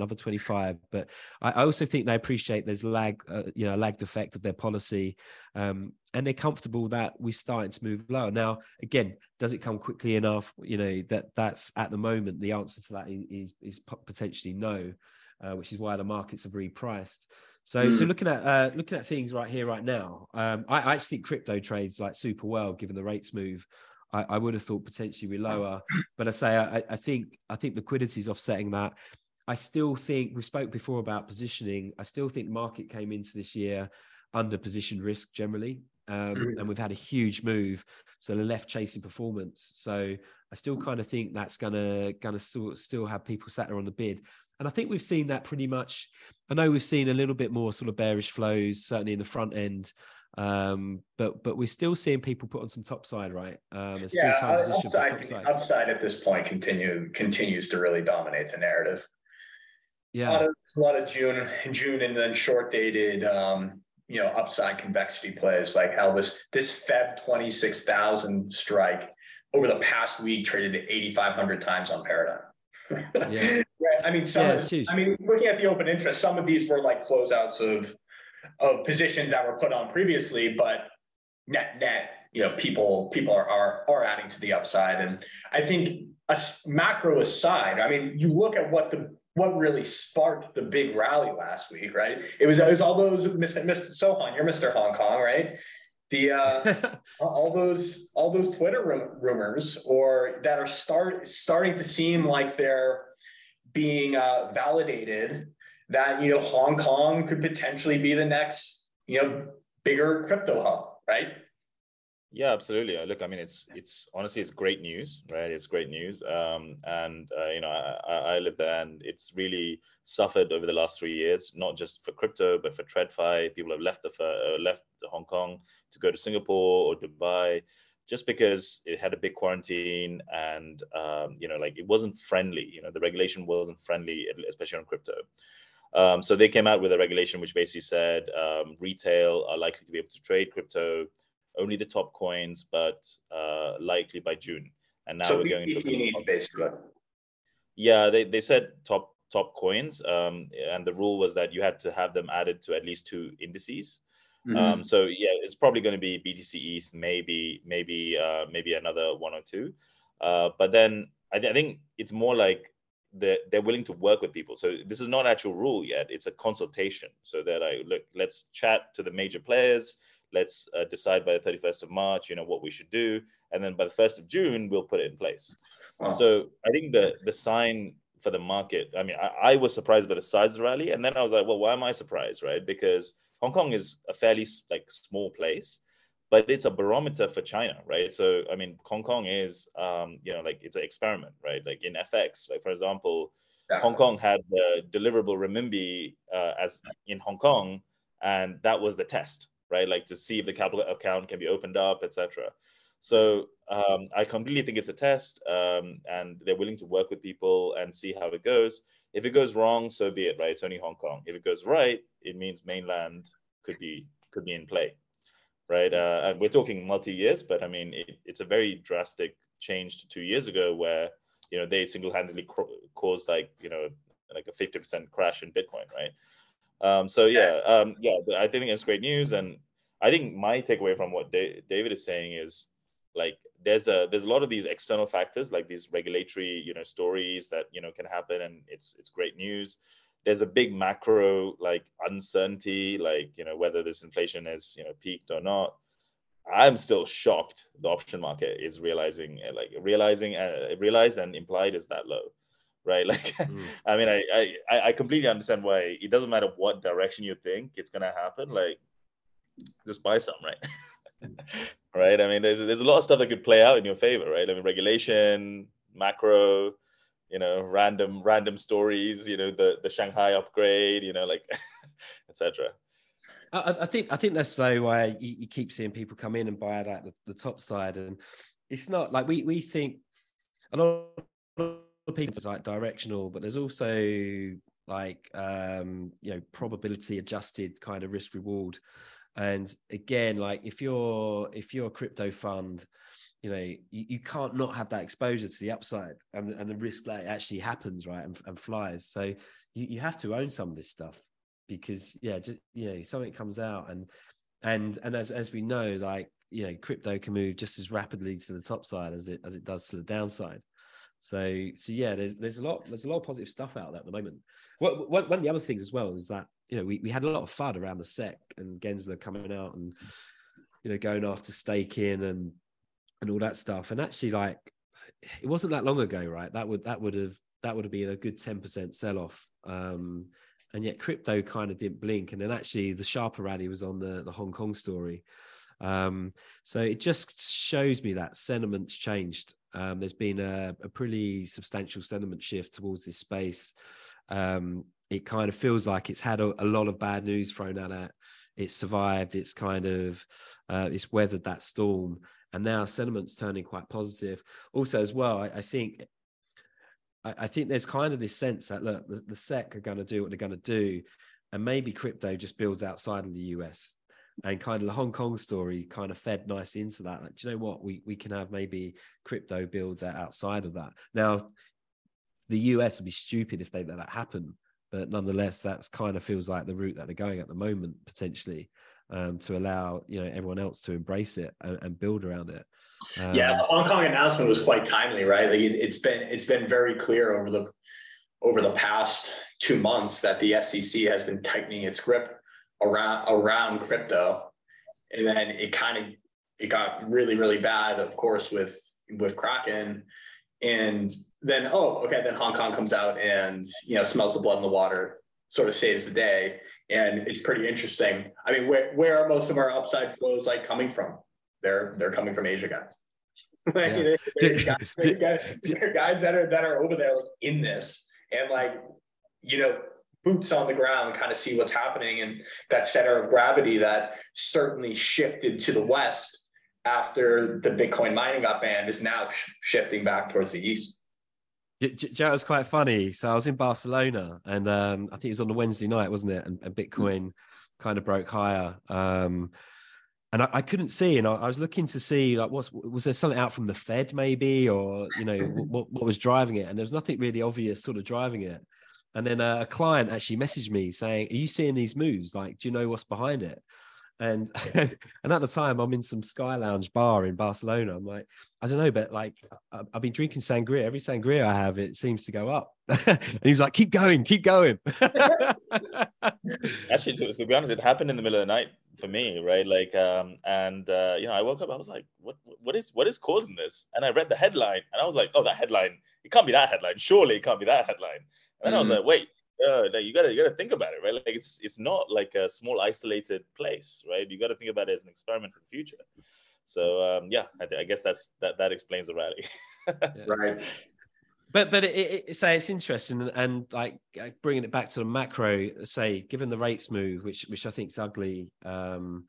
But I also think they appreciate there's lagged effect of their policy, and they're comfortable that we're starting to move lower. Now, again, does it come quickly enough? That's at the moment the answer to that is potentially no, which is why the markets have repriced. So looking at things right here, right now, I actually think crypto trades like super well given the rates move. I would have thought potentially we're lower, but I think liquidity is offsetting that. I still think we spoke before about positioning. I still think the market came into this year under positioned risk generally, and we've had a huge move, so the left chasing performance. So I still kind of think that's gonna still have people sat there on the bid. And I think we've seen that pretty much. I know we've seen a little bit more sort of bearish flows, certainly in the front end, but we're still seeing people put on some top side, right? Upside at this point continues to really dominate the narrative. Yeah, a lot of June, and then short dated, upside convexity plays, like how this Feb 26,000 strike over the past week traded 8,500 times on Paradigm. Yeah. I mean, looking at the open interest, some of these were like closeouts of positions that were put on previously, but net, people are adding to the upside. And I think macro aside, I mean, you look at what really sparked the big rally last week, right? It was all those Mr. Sohan, you're Mr. Hong Kong, right? All those Twitter rumors, or that are starting to seem like they're being validated, that Hong Kong could potentially be the next bigger crypto hub, right? Yeah, absolutely. Look, I mean, it's honestly, it's great news, right? It's great news, I live there, and it's really suffered over the last 3 years, not just for crypto but for TradFi. People have left Hong Kong to go to Singapore or Dubai, just because it had a big quarantine, and it wasn't friendly. The regulation wasn't friendly, especially on crypto. So they came out with a regulation which basically said retail are likely to be able to trade crypto, only the top coins, but likely by June. And now we're going to basically. Yeah, they said top coins, and the rule was that you had to have them added to at least two indices. Mm-hmm. It's probably going to be BTC, ETH, maybe another one or two. But then I think it's more like they're willing to work with people. So this is not an actual rule yet. It's a consultation. So they're like, look, let's chat to the major players. Let's decide by the 31st of March, what we should do. And then by the 1st of June, we'll put it in place. Wow. So I think the sign for the market, I mean, I was surprised by the size of the rally. And then I was like, well, why am I surprised, right? Because Hong Kong is a fairly small place, but it's a barometer for China, right? So, I mean, Hong Kong is, it's an experiment, right? Like in FX, like for example, yeah. Hong Kong had the deliverable renminbi as in Hong Kong, and that was the test, right? Like to see if the capital account can be opened up, etc. So I completely think it's a test, and they're willing to work with people and see how it goes. If it goes wrong, so be it, right? It's only Hong Kong. If it goes right, it means mainland could be in play, right? And we're talking multi-years, but I mean, it's a very drastic change to 2 years ago, where they single-handedly caused like a 50% crash in Bitcoin, right? I think it's great news, and I think my takeaway from what David is saying is, like, there's a lot of these external factors, like these regulatory stories that can happen, and it's great news. There's a big macro like uncertainty, like whether this inflation is peaked or not. I'm still shocked the option market is realized and implied is that low, right? Like I mean, I completely understand why. It doesn't matter what direction you think it's gonna happen, like just buy some, right? Right. I mean, there's a lot of stuff that could play out in your favor, right? I mean, regulation, macro, random stories, the Shanghai upgrade, etc. I think that's why you keep seeing people come in and buy it at the top side, and it's not like we think a lot of people are like directional, but there's also like probability adjusted kind of risk reward. And again, like if you're a crypto fund, you know, you can't not have that exposure to the upside and the risk that it actually happens, right? And flies. So you have to own some of this stuff, because something comes out and as we know, like, you know, crypto can move just as rapidly to the top side as it does to the downside. So yeah, there's a lot of positive stuff out there at the moment. Well, one of the other things as well is that, you know, we had a lot of FUD around the SEC and Gensler coming out and, you know, going after staking and all that stuff. And actually, like, it wasn't that long ago, right? That would have been a good 10% sell-off. And yet crypto kind of didn't blink. And then actually the sharper rally was on the Hong Kong story. So it just shows me that sentiment's changed. There's been a pretty substantial sentiment shift towards this space. It kind of feels like it's had a lot of bad news thrown at it. It's survived. It's kind of, it's weathered that storm. And now sentiment's turning quite positive. Also as well, I think there's kind of this sense that, look, the SEC are going to do what they're going to do. And maybe crypto just builds outside of the US. And kind of the Hong Kong story kind of fed nicely into that. Like, do you know what? We can have maybe crypto builds outside of that. Now, the US would be stupid if they let that happen. But nonetheless, that's kind of feels like the route that they're going at the moment, potentially, to allow, you know, everyone else to embrace it and build around it. Yeah, the Hong Kong announcement was quite timely, right? Like it's been very clear over the past 2 months that the SEC has been tightening its grip around crypto, and then it got really, really bad, of course, with Kraken. And then, then Hong Kong comes out and, you know, smells the blood in the water, sort of saves the day. And it's pretty interesting. I mean, where are most of our upside flows like coming from? They're coming from Asia, guys. Like, yeah. Guys that are over there, like, in this, and, like, you know, boots on the ground, kind of see what's happening. And that center of gravity that certainly shifted to the West after the Bitcoin mining got banned is now shifting back towards the East. Joe, it was quite funny. So I was in Barcelona, and I think it was on the Wednesday night, wasn't it? And Bitcoin kind of broke higher. And I couldn't see, and I was looking to see, like, was there something out from the Fed maybe, or, you know, what was driving it? And there was nothing really obvious sort of driving it. And then a client actually messaged me saying, "Are you seeing these moves? Like, do you know what's behind it?" And at the time, I'm in some Sky Lounge bar in Barcelona. I'm like, I don't know, but, like, I've been drinking sangria. Every sangria I have, it seems to go up. And he was like, keep going. Actually, to be honest, it happened in the middle of the night for me, right? Like, you know, I woke up, I was like, what is causing this? And I read the headline, and I was like, oh, that headline, it can't be that headline. Surely it can't be that headline. And I was like, wait. You gotta think about it, right? Like it's not like a small isolated place, right? You gotta think about it as an experiment for the future. So I guess that explains the rally, yeah. Right? But it's interesting, and like bringing it back to the macro, say given the rates move, which I think is ugly, you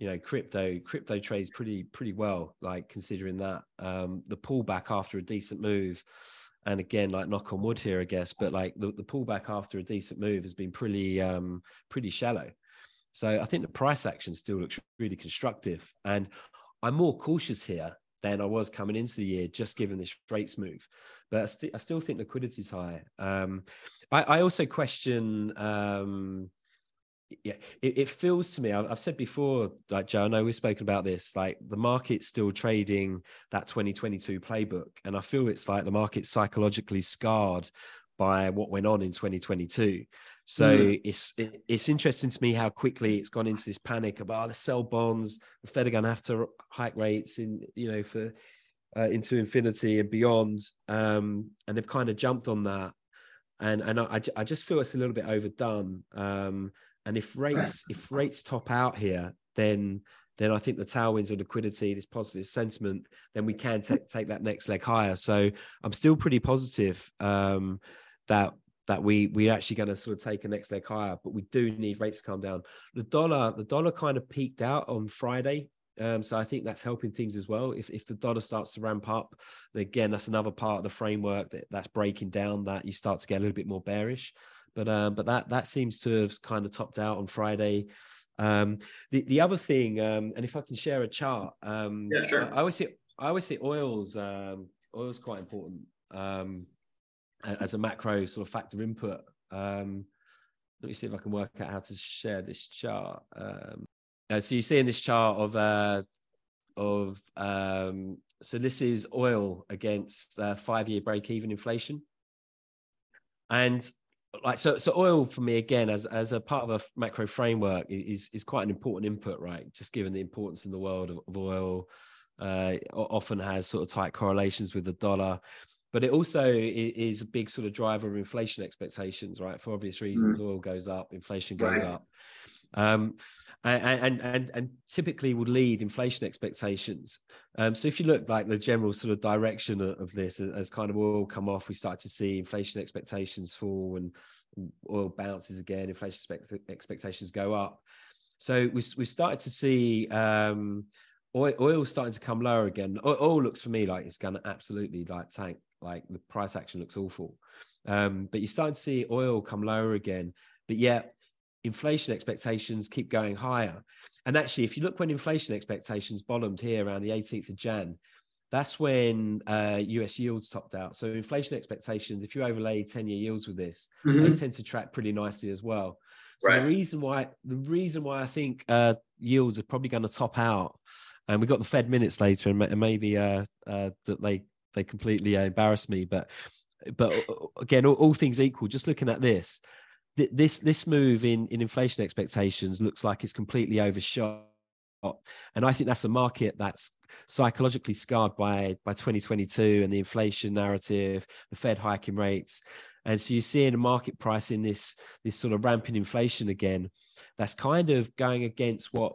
know, crypto trades pretty well, like considering that the pullback after a decent move. And again, like knock on wood here, I guess, but like the pullback after a decent move has been pretty shallow. So I think the price action still looks really constructive. And I'm more cautious here than I was coming into the year, just given this rates move. But I still think liquidity is high. I also question, it feels to me, I've said before, like Joe, I know we've spoken about this, like the market's still trading that 2022 playbook. And I feel it's like the market's psychologically scarred by what went on in 2022. So it's interesting to me how quickly it's gone into this panic about let's sell bonds, the Fed are going to have to hike rates in, you know, for into infinity and beyond. And they've kind of jumped on that. And I just feel it's a little bit overdone. And if rates top out here, then I think the tailwinds of liquidity, this positive sentiment, then we can take that next leg higher. So I'm still pretty positive that we're actually going to sort of take a next leg higher, but we do need rates to calm down. The dollar kind of peaked out on Friday. So I think that's helping things as well. If the dollar starts to ramp up, again, that's another part of the framework that's breaking down, that you start to get a little bit more bearish. But that seems to have kind of topped out on Friday. The other thing, and if I can share a chart, yeah, sure. I always say oil's quite important as a macro sort of factor input. Let me see if I can work out how to share this chart. So you see in this chart so this is oil against 5-year break-even inflation. And like, so oil for me, again, as a part of a macro framework is quite an important input, right? Just given the importance in the world of oil, often has sort of tight correlations with the dollar, but it also is a big sort of driver of inflation expectations, right? For obvious reasons, oil goes up, inflation goes up. And typically would lead inflation expectations. So if you look like the general sort of direction of this, as kind of oil come off, we start to see inflation expectations fall, and oil bounces again, inflation expectations go up. So we started to see oil starting to come lower again. Oil looks for me like it's going to absolutely like tank, like the price action looks awful. But you start to see oil come lower again, but yet inflation expectations keep going higher. And actually, if you look when inflation expectations bottomed here around the 18th of Jan, that's when US yields topped out. So inflation expectations, if you overlay 10-year yields with this, they tend to track pretty nicely as well. So the reason why I think yields are probably going to top out, and we got the Fed minutes later, and maybe that they completely embarrassed me, but again, all things equal, just looking at this, this move in inflation expectations looks like it's completely overshot. And I think that's a market that's psychologically scarred by 2022 and the inflation narrative, the Fed hiking rates. And so you see in the market price in this sort of rampant inflation again, that's kind of going against what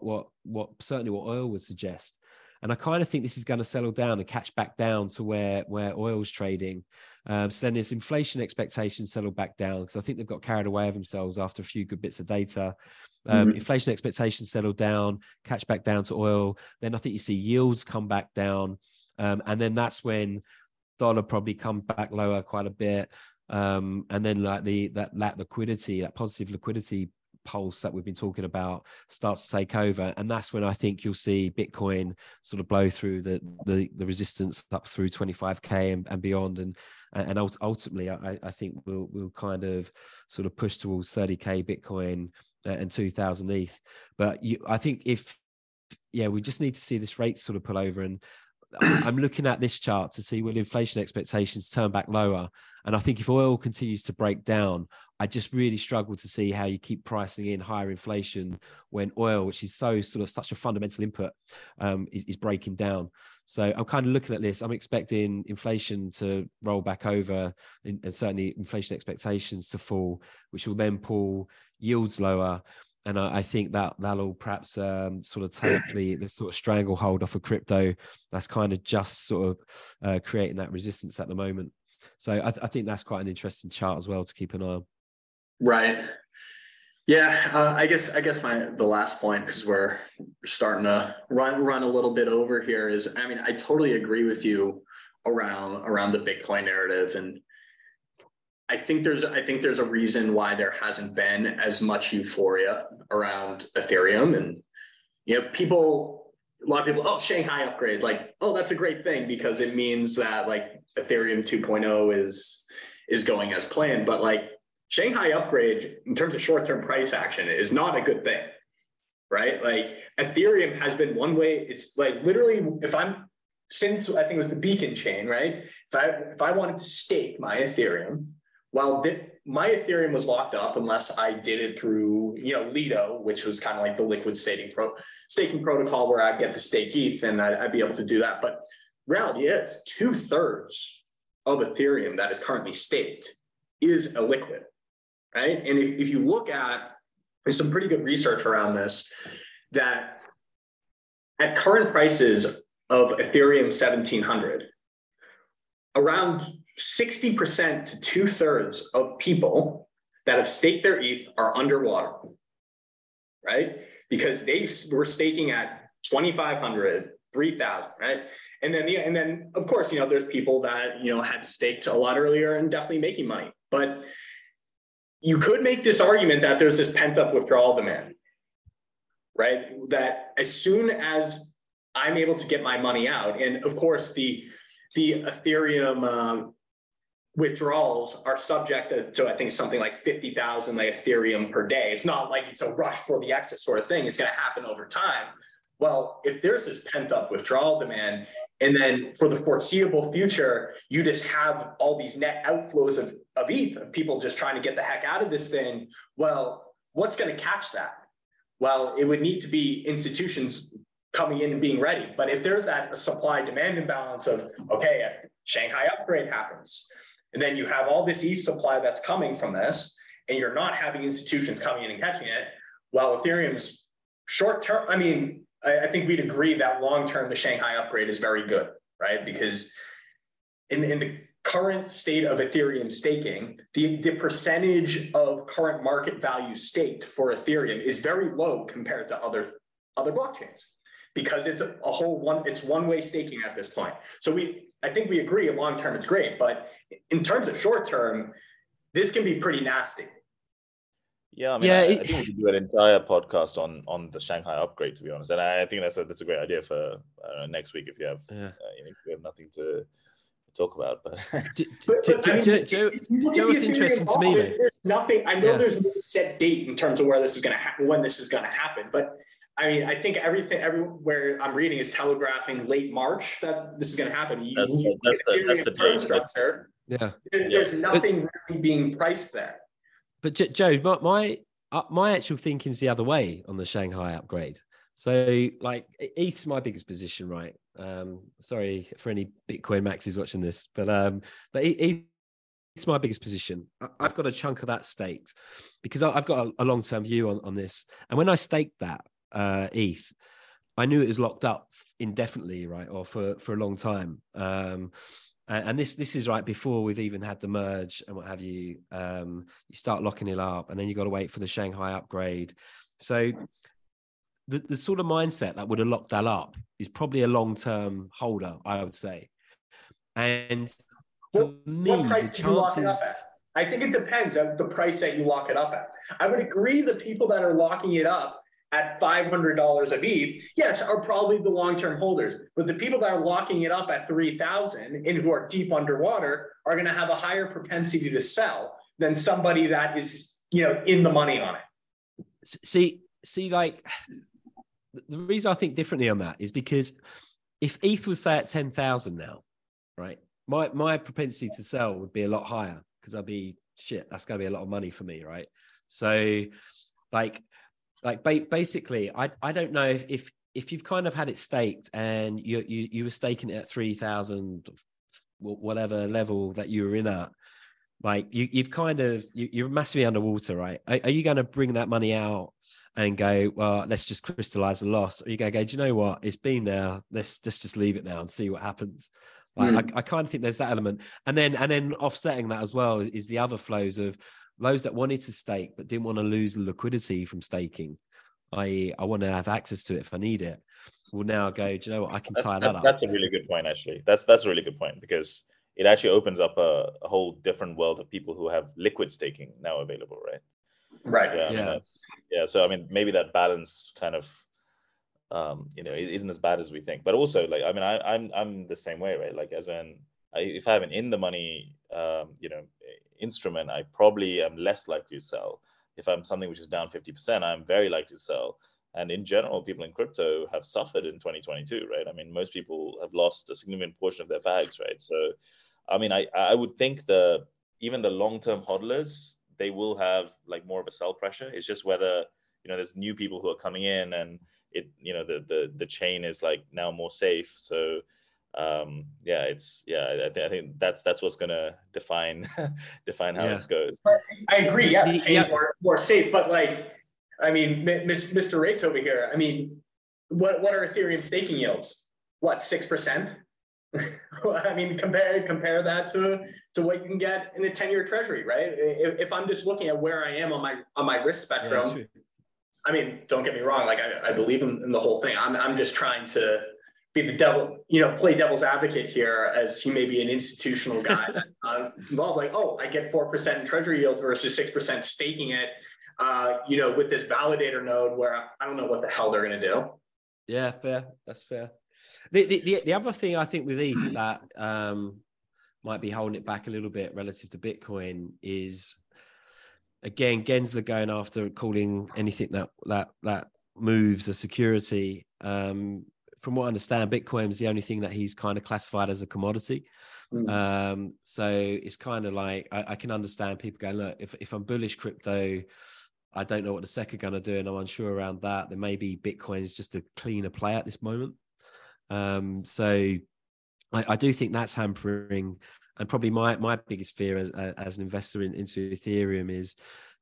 certainly what oil would suggest. And I kind of think this is going to settle down and catch back down to where oil's trading. So then this inflation expectations settle back down, because I think they've got carried away of themselves after a few good bits of data. Inflation expectations settle down, catch back down to oil. Then I think you see yields come back down. And then that's when dollar probably come back lower quite a bit. And then like that liquidity, that positive liquidity pulse that we've been talking about starts to take over, and that's when I think you'll see Bitcoin sort of blow through the resistance up through 25k and beyond, and ultimately I think we'll kind of sort of push towards 30k Bitcoin and 2000 ETH. But I think we just need to see this rate sort of pull over, and I'm looking at this chart to see will inflation expectations turn back lower. And I think if oil continues to break down, I just really struggle to see how you keep pricing in higher inflation when oil, which is so sort of such a fundamental input, is breaking down. So I'm kind of looking at this. I'm expecting inflation to roll back over, and certainly inflation expectations to fall, which will then pull yields lower. And I think that'll perhaps sort of take the sort of stranglehold off of crypto that's kind of just sort of creating that resistance at the moment. So I think that's quite an interesting chart as well to keep an eye on. Right. Yeah. I guess the last point, because we're starting to run a little bit over here, is, I mean, I totally agree with you around the Bitcoin narrative, and I think there's a reason why there hasn't been as much euphoria around Ethereum. And, you know, a lot of people, oh, Shanghai upgrade, like, oh, that's a great thing, because it means that like Ethereum 2.0 is going as planned. But like Shanghai upgrade in terms of short-term price action is not a good thing, right? Like Ethereum has been one way. It's like literally, since I think it was the Beacon chain, right? If I wanted to stake my Ethereum, well, my Ethereum was locked up unless I did it through, you know, Lido, which was kind of like the liquid staking protocol where I'd get the stake ETH, and I'd be able to do that. But reality is 2/3 of Ethereum that is currently staked is illiquid, right? And if you look at, there's some pretty good research around this, that at current prices of Ethereum 1700, around 60% to 2/3 of people that have staked their ETH are underwater, right? Because they were staking at 2,500, 3,000, right? And then of course, you know, there's people that, you know, had staked a lot earlier and definitely making money. But you could make this argument that there's this pent-up withdrawal demand. right? That as soon as I'm able to get my money out, and of course the Ethereum withdrawals are subject to I think something like 50,000 like Ethereum per day. It's not like it's a rush for the exit sort of thing. It's going to happen over time. Well, if there's this pent up withdrawal demand, and then for the foreseeable future, you just have all these net outflows of ETH, of people just trying to get the heck out of this thing. Well, what's going to catch that? Well, it would need to be institutions coming in and being ready. But if there's that supply demand imbalance of, okay, a Shanghai upgrade happens, and then you have all this ETH supply that's coming from this, and you're not having institutions coming in and catching it, well, Ethereum's short term, I mean, I think we'd agree that long-term, the Shanghai upgrade is very good, right? Because in the current state of Ethereum staking, the percentage of current market value staked for Ethereum is very low compared to other blockchains, because it's a whole it's one-way staking at this point. So I think we agree long-term it's great, but in terms of short-term, this can be pretty nasty. Yeah, I mean, yeah, I think we should do an entire podcast on the Shanghai upgrade, to be honest. And I think that's a great idea for next week, if you have if we have nothing to talk about. But Joe, it's interesting to me. There's nothing. I know there's no set date in terms of where this is going to happen, when this is going to happen. But I mean, I think everywhere I'm reading is telegraphing late March that this is going to happen. That's the term structure. Yeah, there's nothing really being priced there. But Joe, my actual thinking's the other way on the Shanghai upgrade. So, like, ETH's my biggest position, right? Sorry for any Bitcoin maxis watching this, but ETH's my biggest position. I've got a chunk of that staked because I've got a long-term view on this. And when I staked that ETH, I knew it was locked up indefinitely, right, or for a long time. And this is right before we've even had the merge and what have you. You start locking it up, and then you got to wait for the Shanghai upgrade. So the sort of mindset that would have locked that up is probably a long-term holder, I would say. And for me, the chances... I think it depends on the price that you lock it up at. I would agree the people that are locking it up at $500 of ETH, yes, are probably the long-term holders. But the people that are locking it up at 3,000 and who are deep underwater are going to have a higher propensity to sell than somebody that is, in the money on it. See, like, the reason I think differently on that is because if ETH was, say, at 10,000 now, right, my propensity to sell would be a lot higher because I'd be, shit, that's going to be a lot of money for me, right? So, like basically, I don't know if you've kind of had it staked and you were staking it at 3,000, whatever level that you were in at, like you're massively underwater, right? Are you going to bring that money out and go, well, let's just crystallize the loss? Or are you going to go, do you know what? It's been there. Let's just leave it now and see what happens. Like, I kind of think there's that element. And then offsetting that as well is the other flows of those that wanted to stake but didn't want to lose liquidity from staking, i.e. I want to have access to it if I need it, will now go, do you know what, I can tie that up. That's a really good point, actually. That's a really good point because it actually opens up a whole different world of people who have liquid staking now available, right? Right. Yeah. So, I mean, maybe that balance kind of, isn't as bad as we think. But also, like, I mean, I'm the same way, right? Like, as in, if I have an in-the-money, instrument, I probably am less likely to sell. If I'm something which is down 50%, I'm very likely to sell. And in general, people in crypto have suffered in 2022, right? I mean, most people have lost a significant portion of their bags, right? So, I mean, I would think even the long-term hodlers, they will have like more of a sell pressure. It's just whether, there's new people who are coming in and it, the chain is like now more safe. So, I think that's what's gonna define how it goes. I agree. Yeah. More safe, but like, I mean, Mr. Rates over here. I mean, what are Ethereum staking yields? What, 6%? I mean, compare that to what you can get in the 10-year treasury, right? If I'm just looking at where I am on my risk spectrum, I mean, don't get me wrong. Like, I believe in the whole thing. I'm just trying to be the devil, play devil's advocate here, as he may be an institutional guy involved. Like, oh, I get 4% treasury yield versus 6% staking it. you know, with this validator node where I don't know what the hell they're going to do. Yeah, fair. That's fair. The other thing I think with ETH that might be holding it back a little bit relative to Bitcoin is, again, Gensler going after calling anything that moves a security. From what I understand, Bitcoin is the only thing that he's kind of classified as a commodity. Mm. So it's kind of like, I can understand people going, look, if I'm bullish crypto, I don't know what the SEC are going to do, and I'm unsure around that, then maybe Bitcoin is just a cleaner play at this moment. So I do think that's hampering. And probably my biggest fear as an investor into Ethereum is,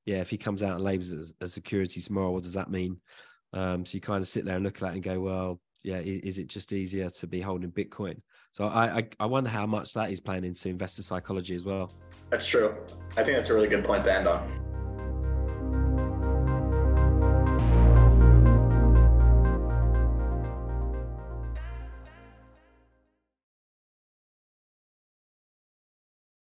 yeah, if he comes out and labels it as security tomorrow, what does that mean? So you kind of sit there and look at that and go, well, yeah, is it just easier to be holding Bitcoin? So I wonder how much that is playing into investor psychology as well. That's true. I think that's a really good point to end on.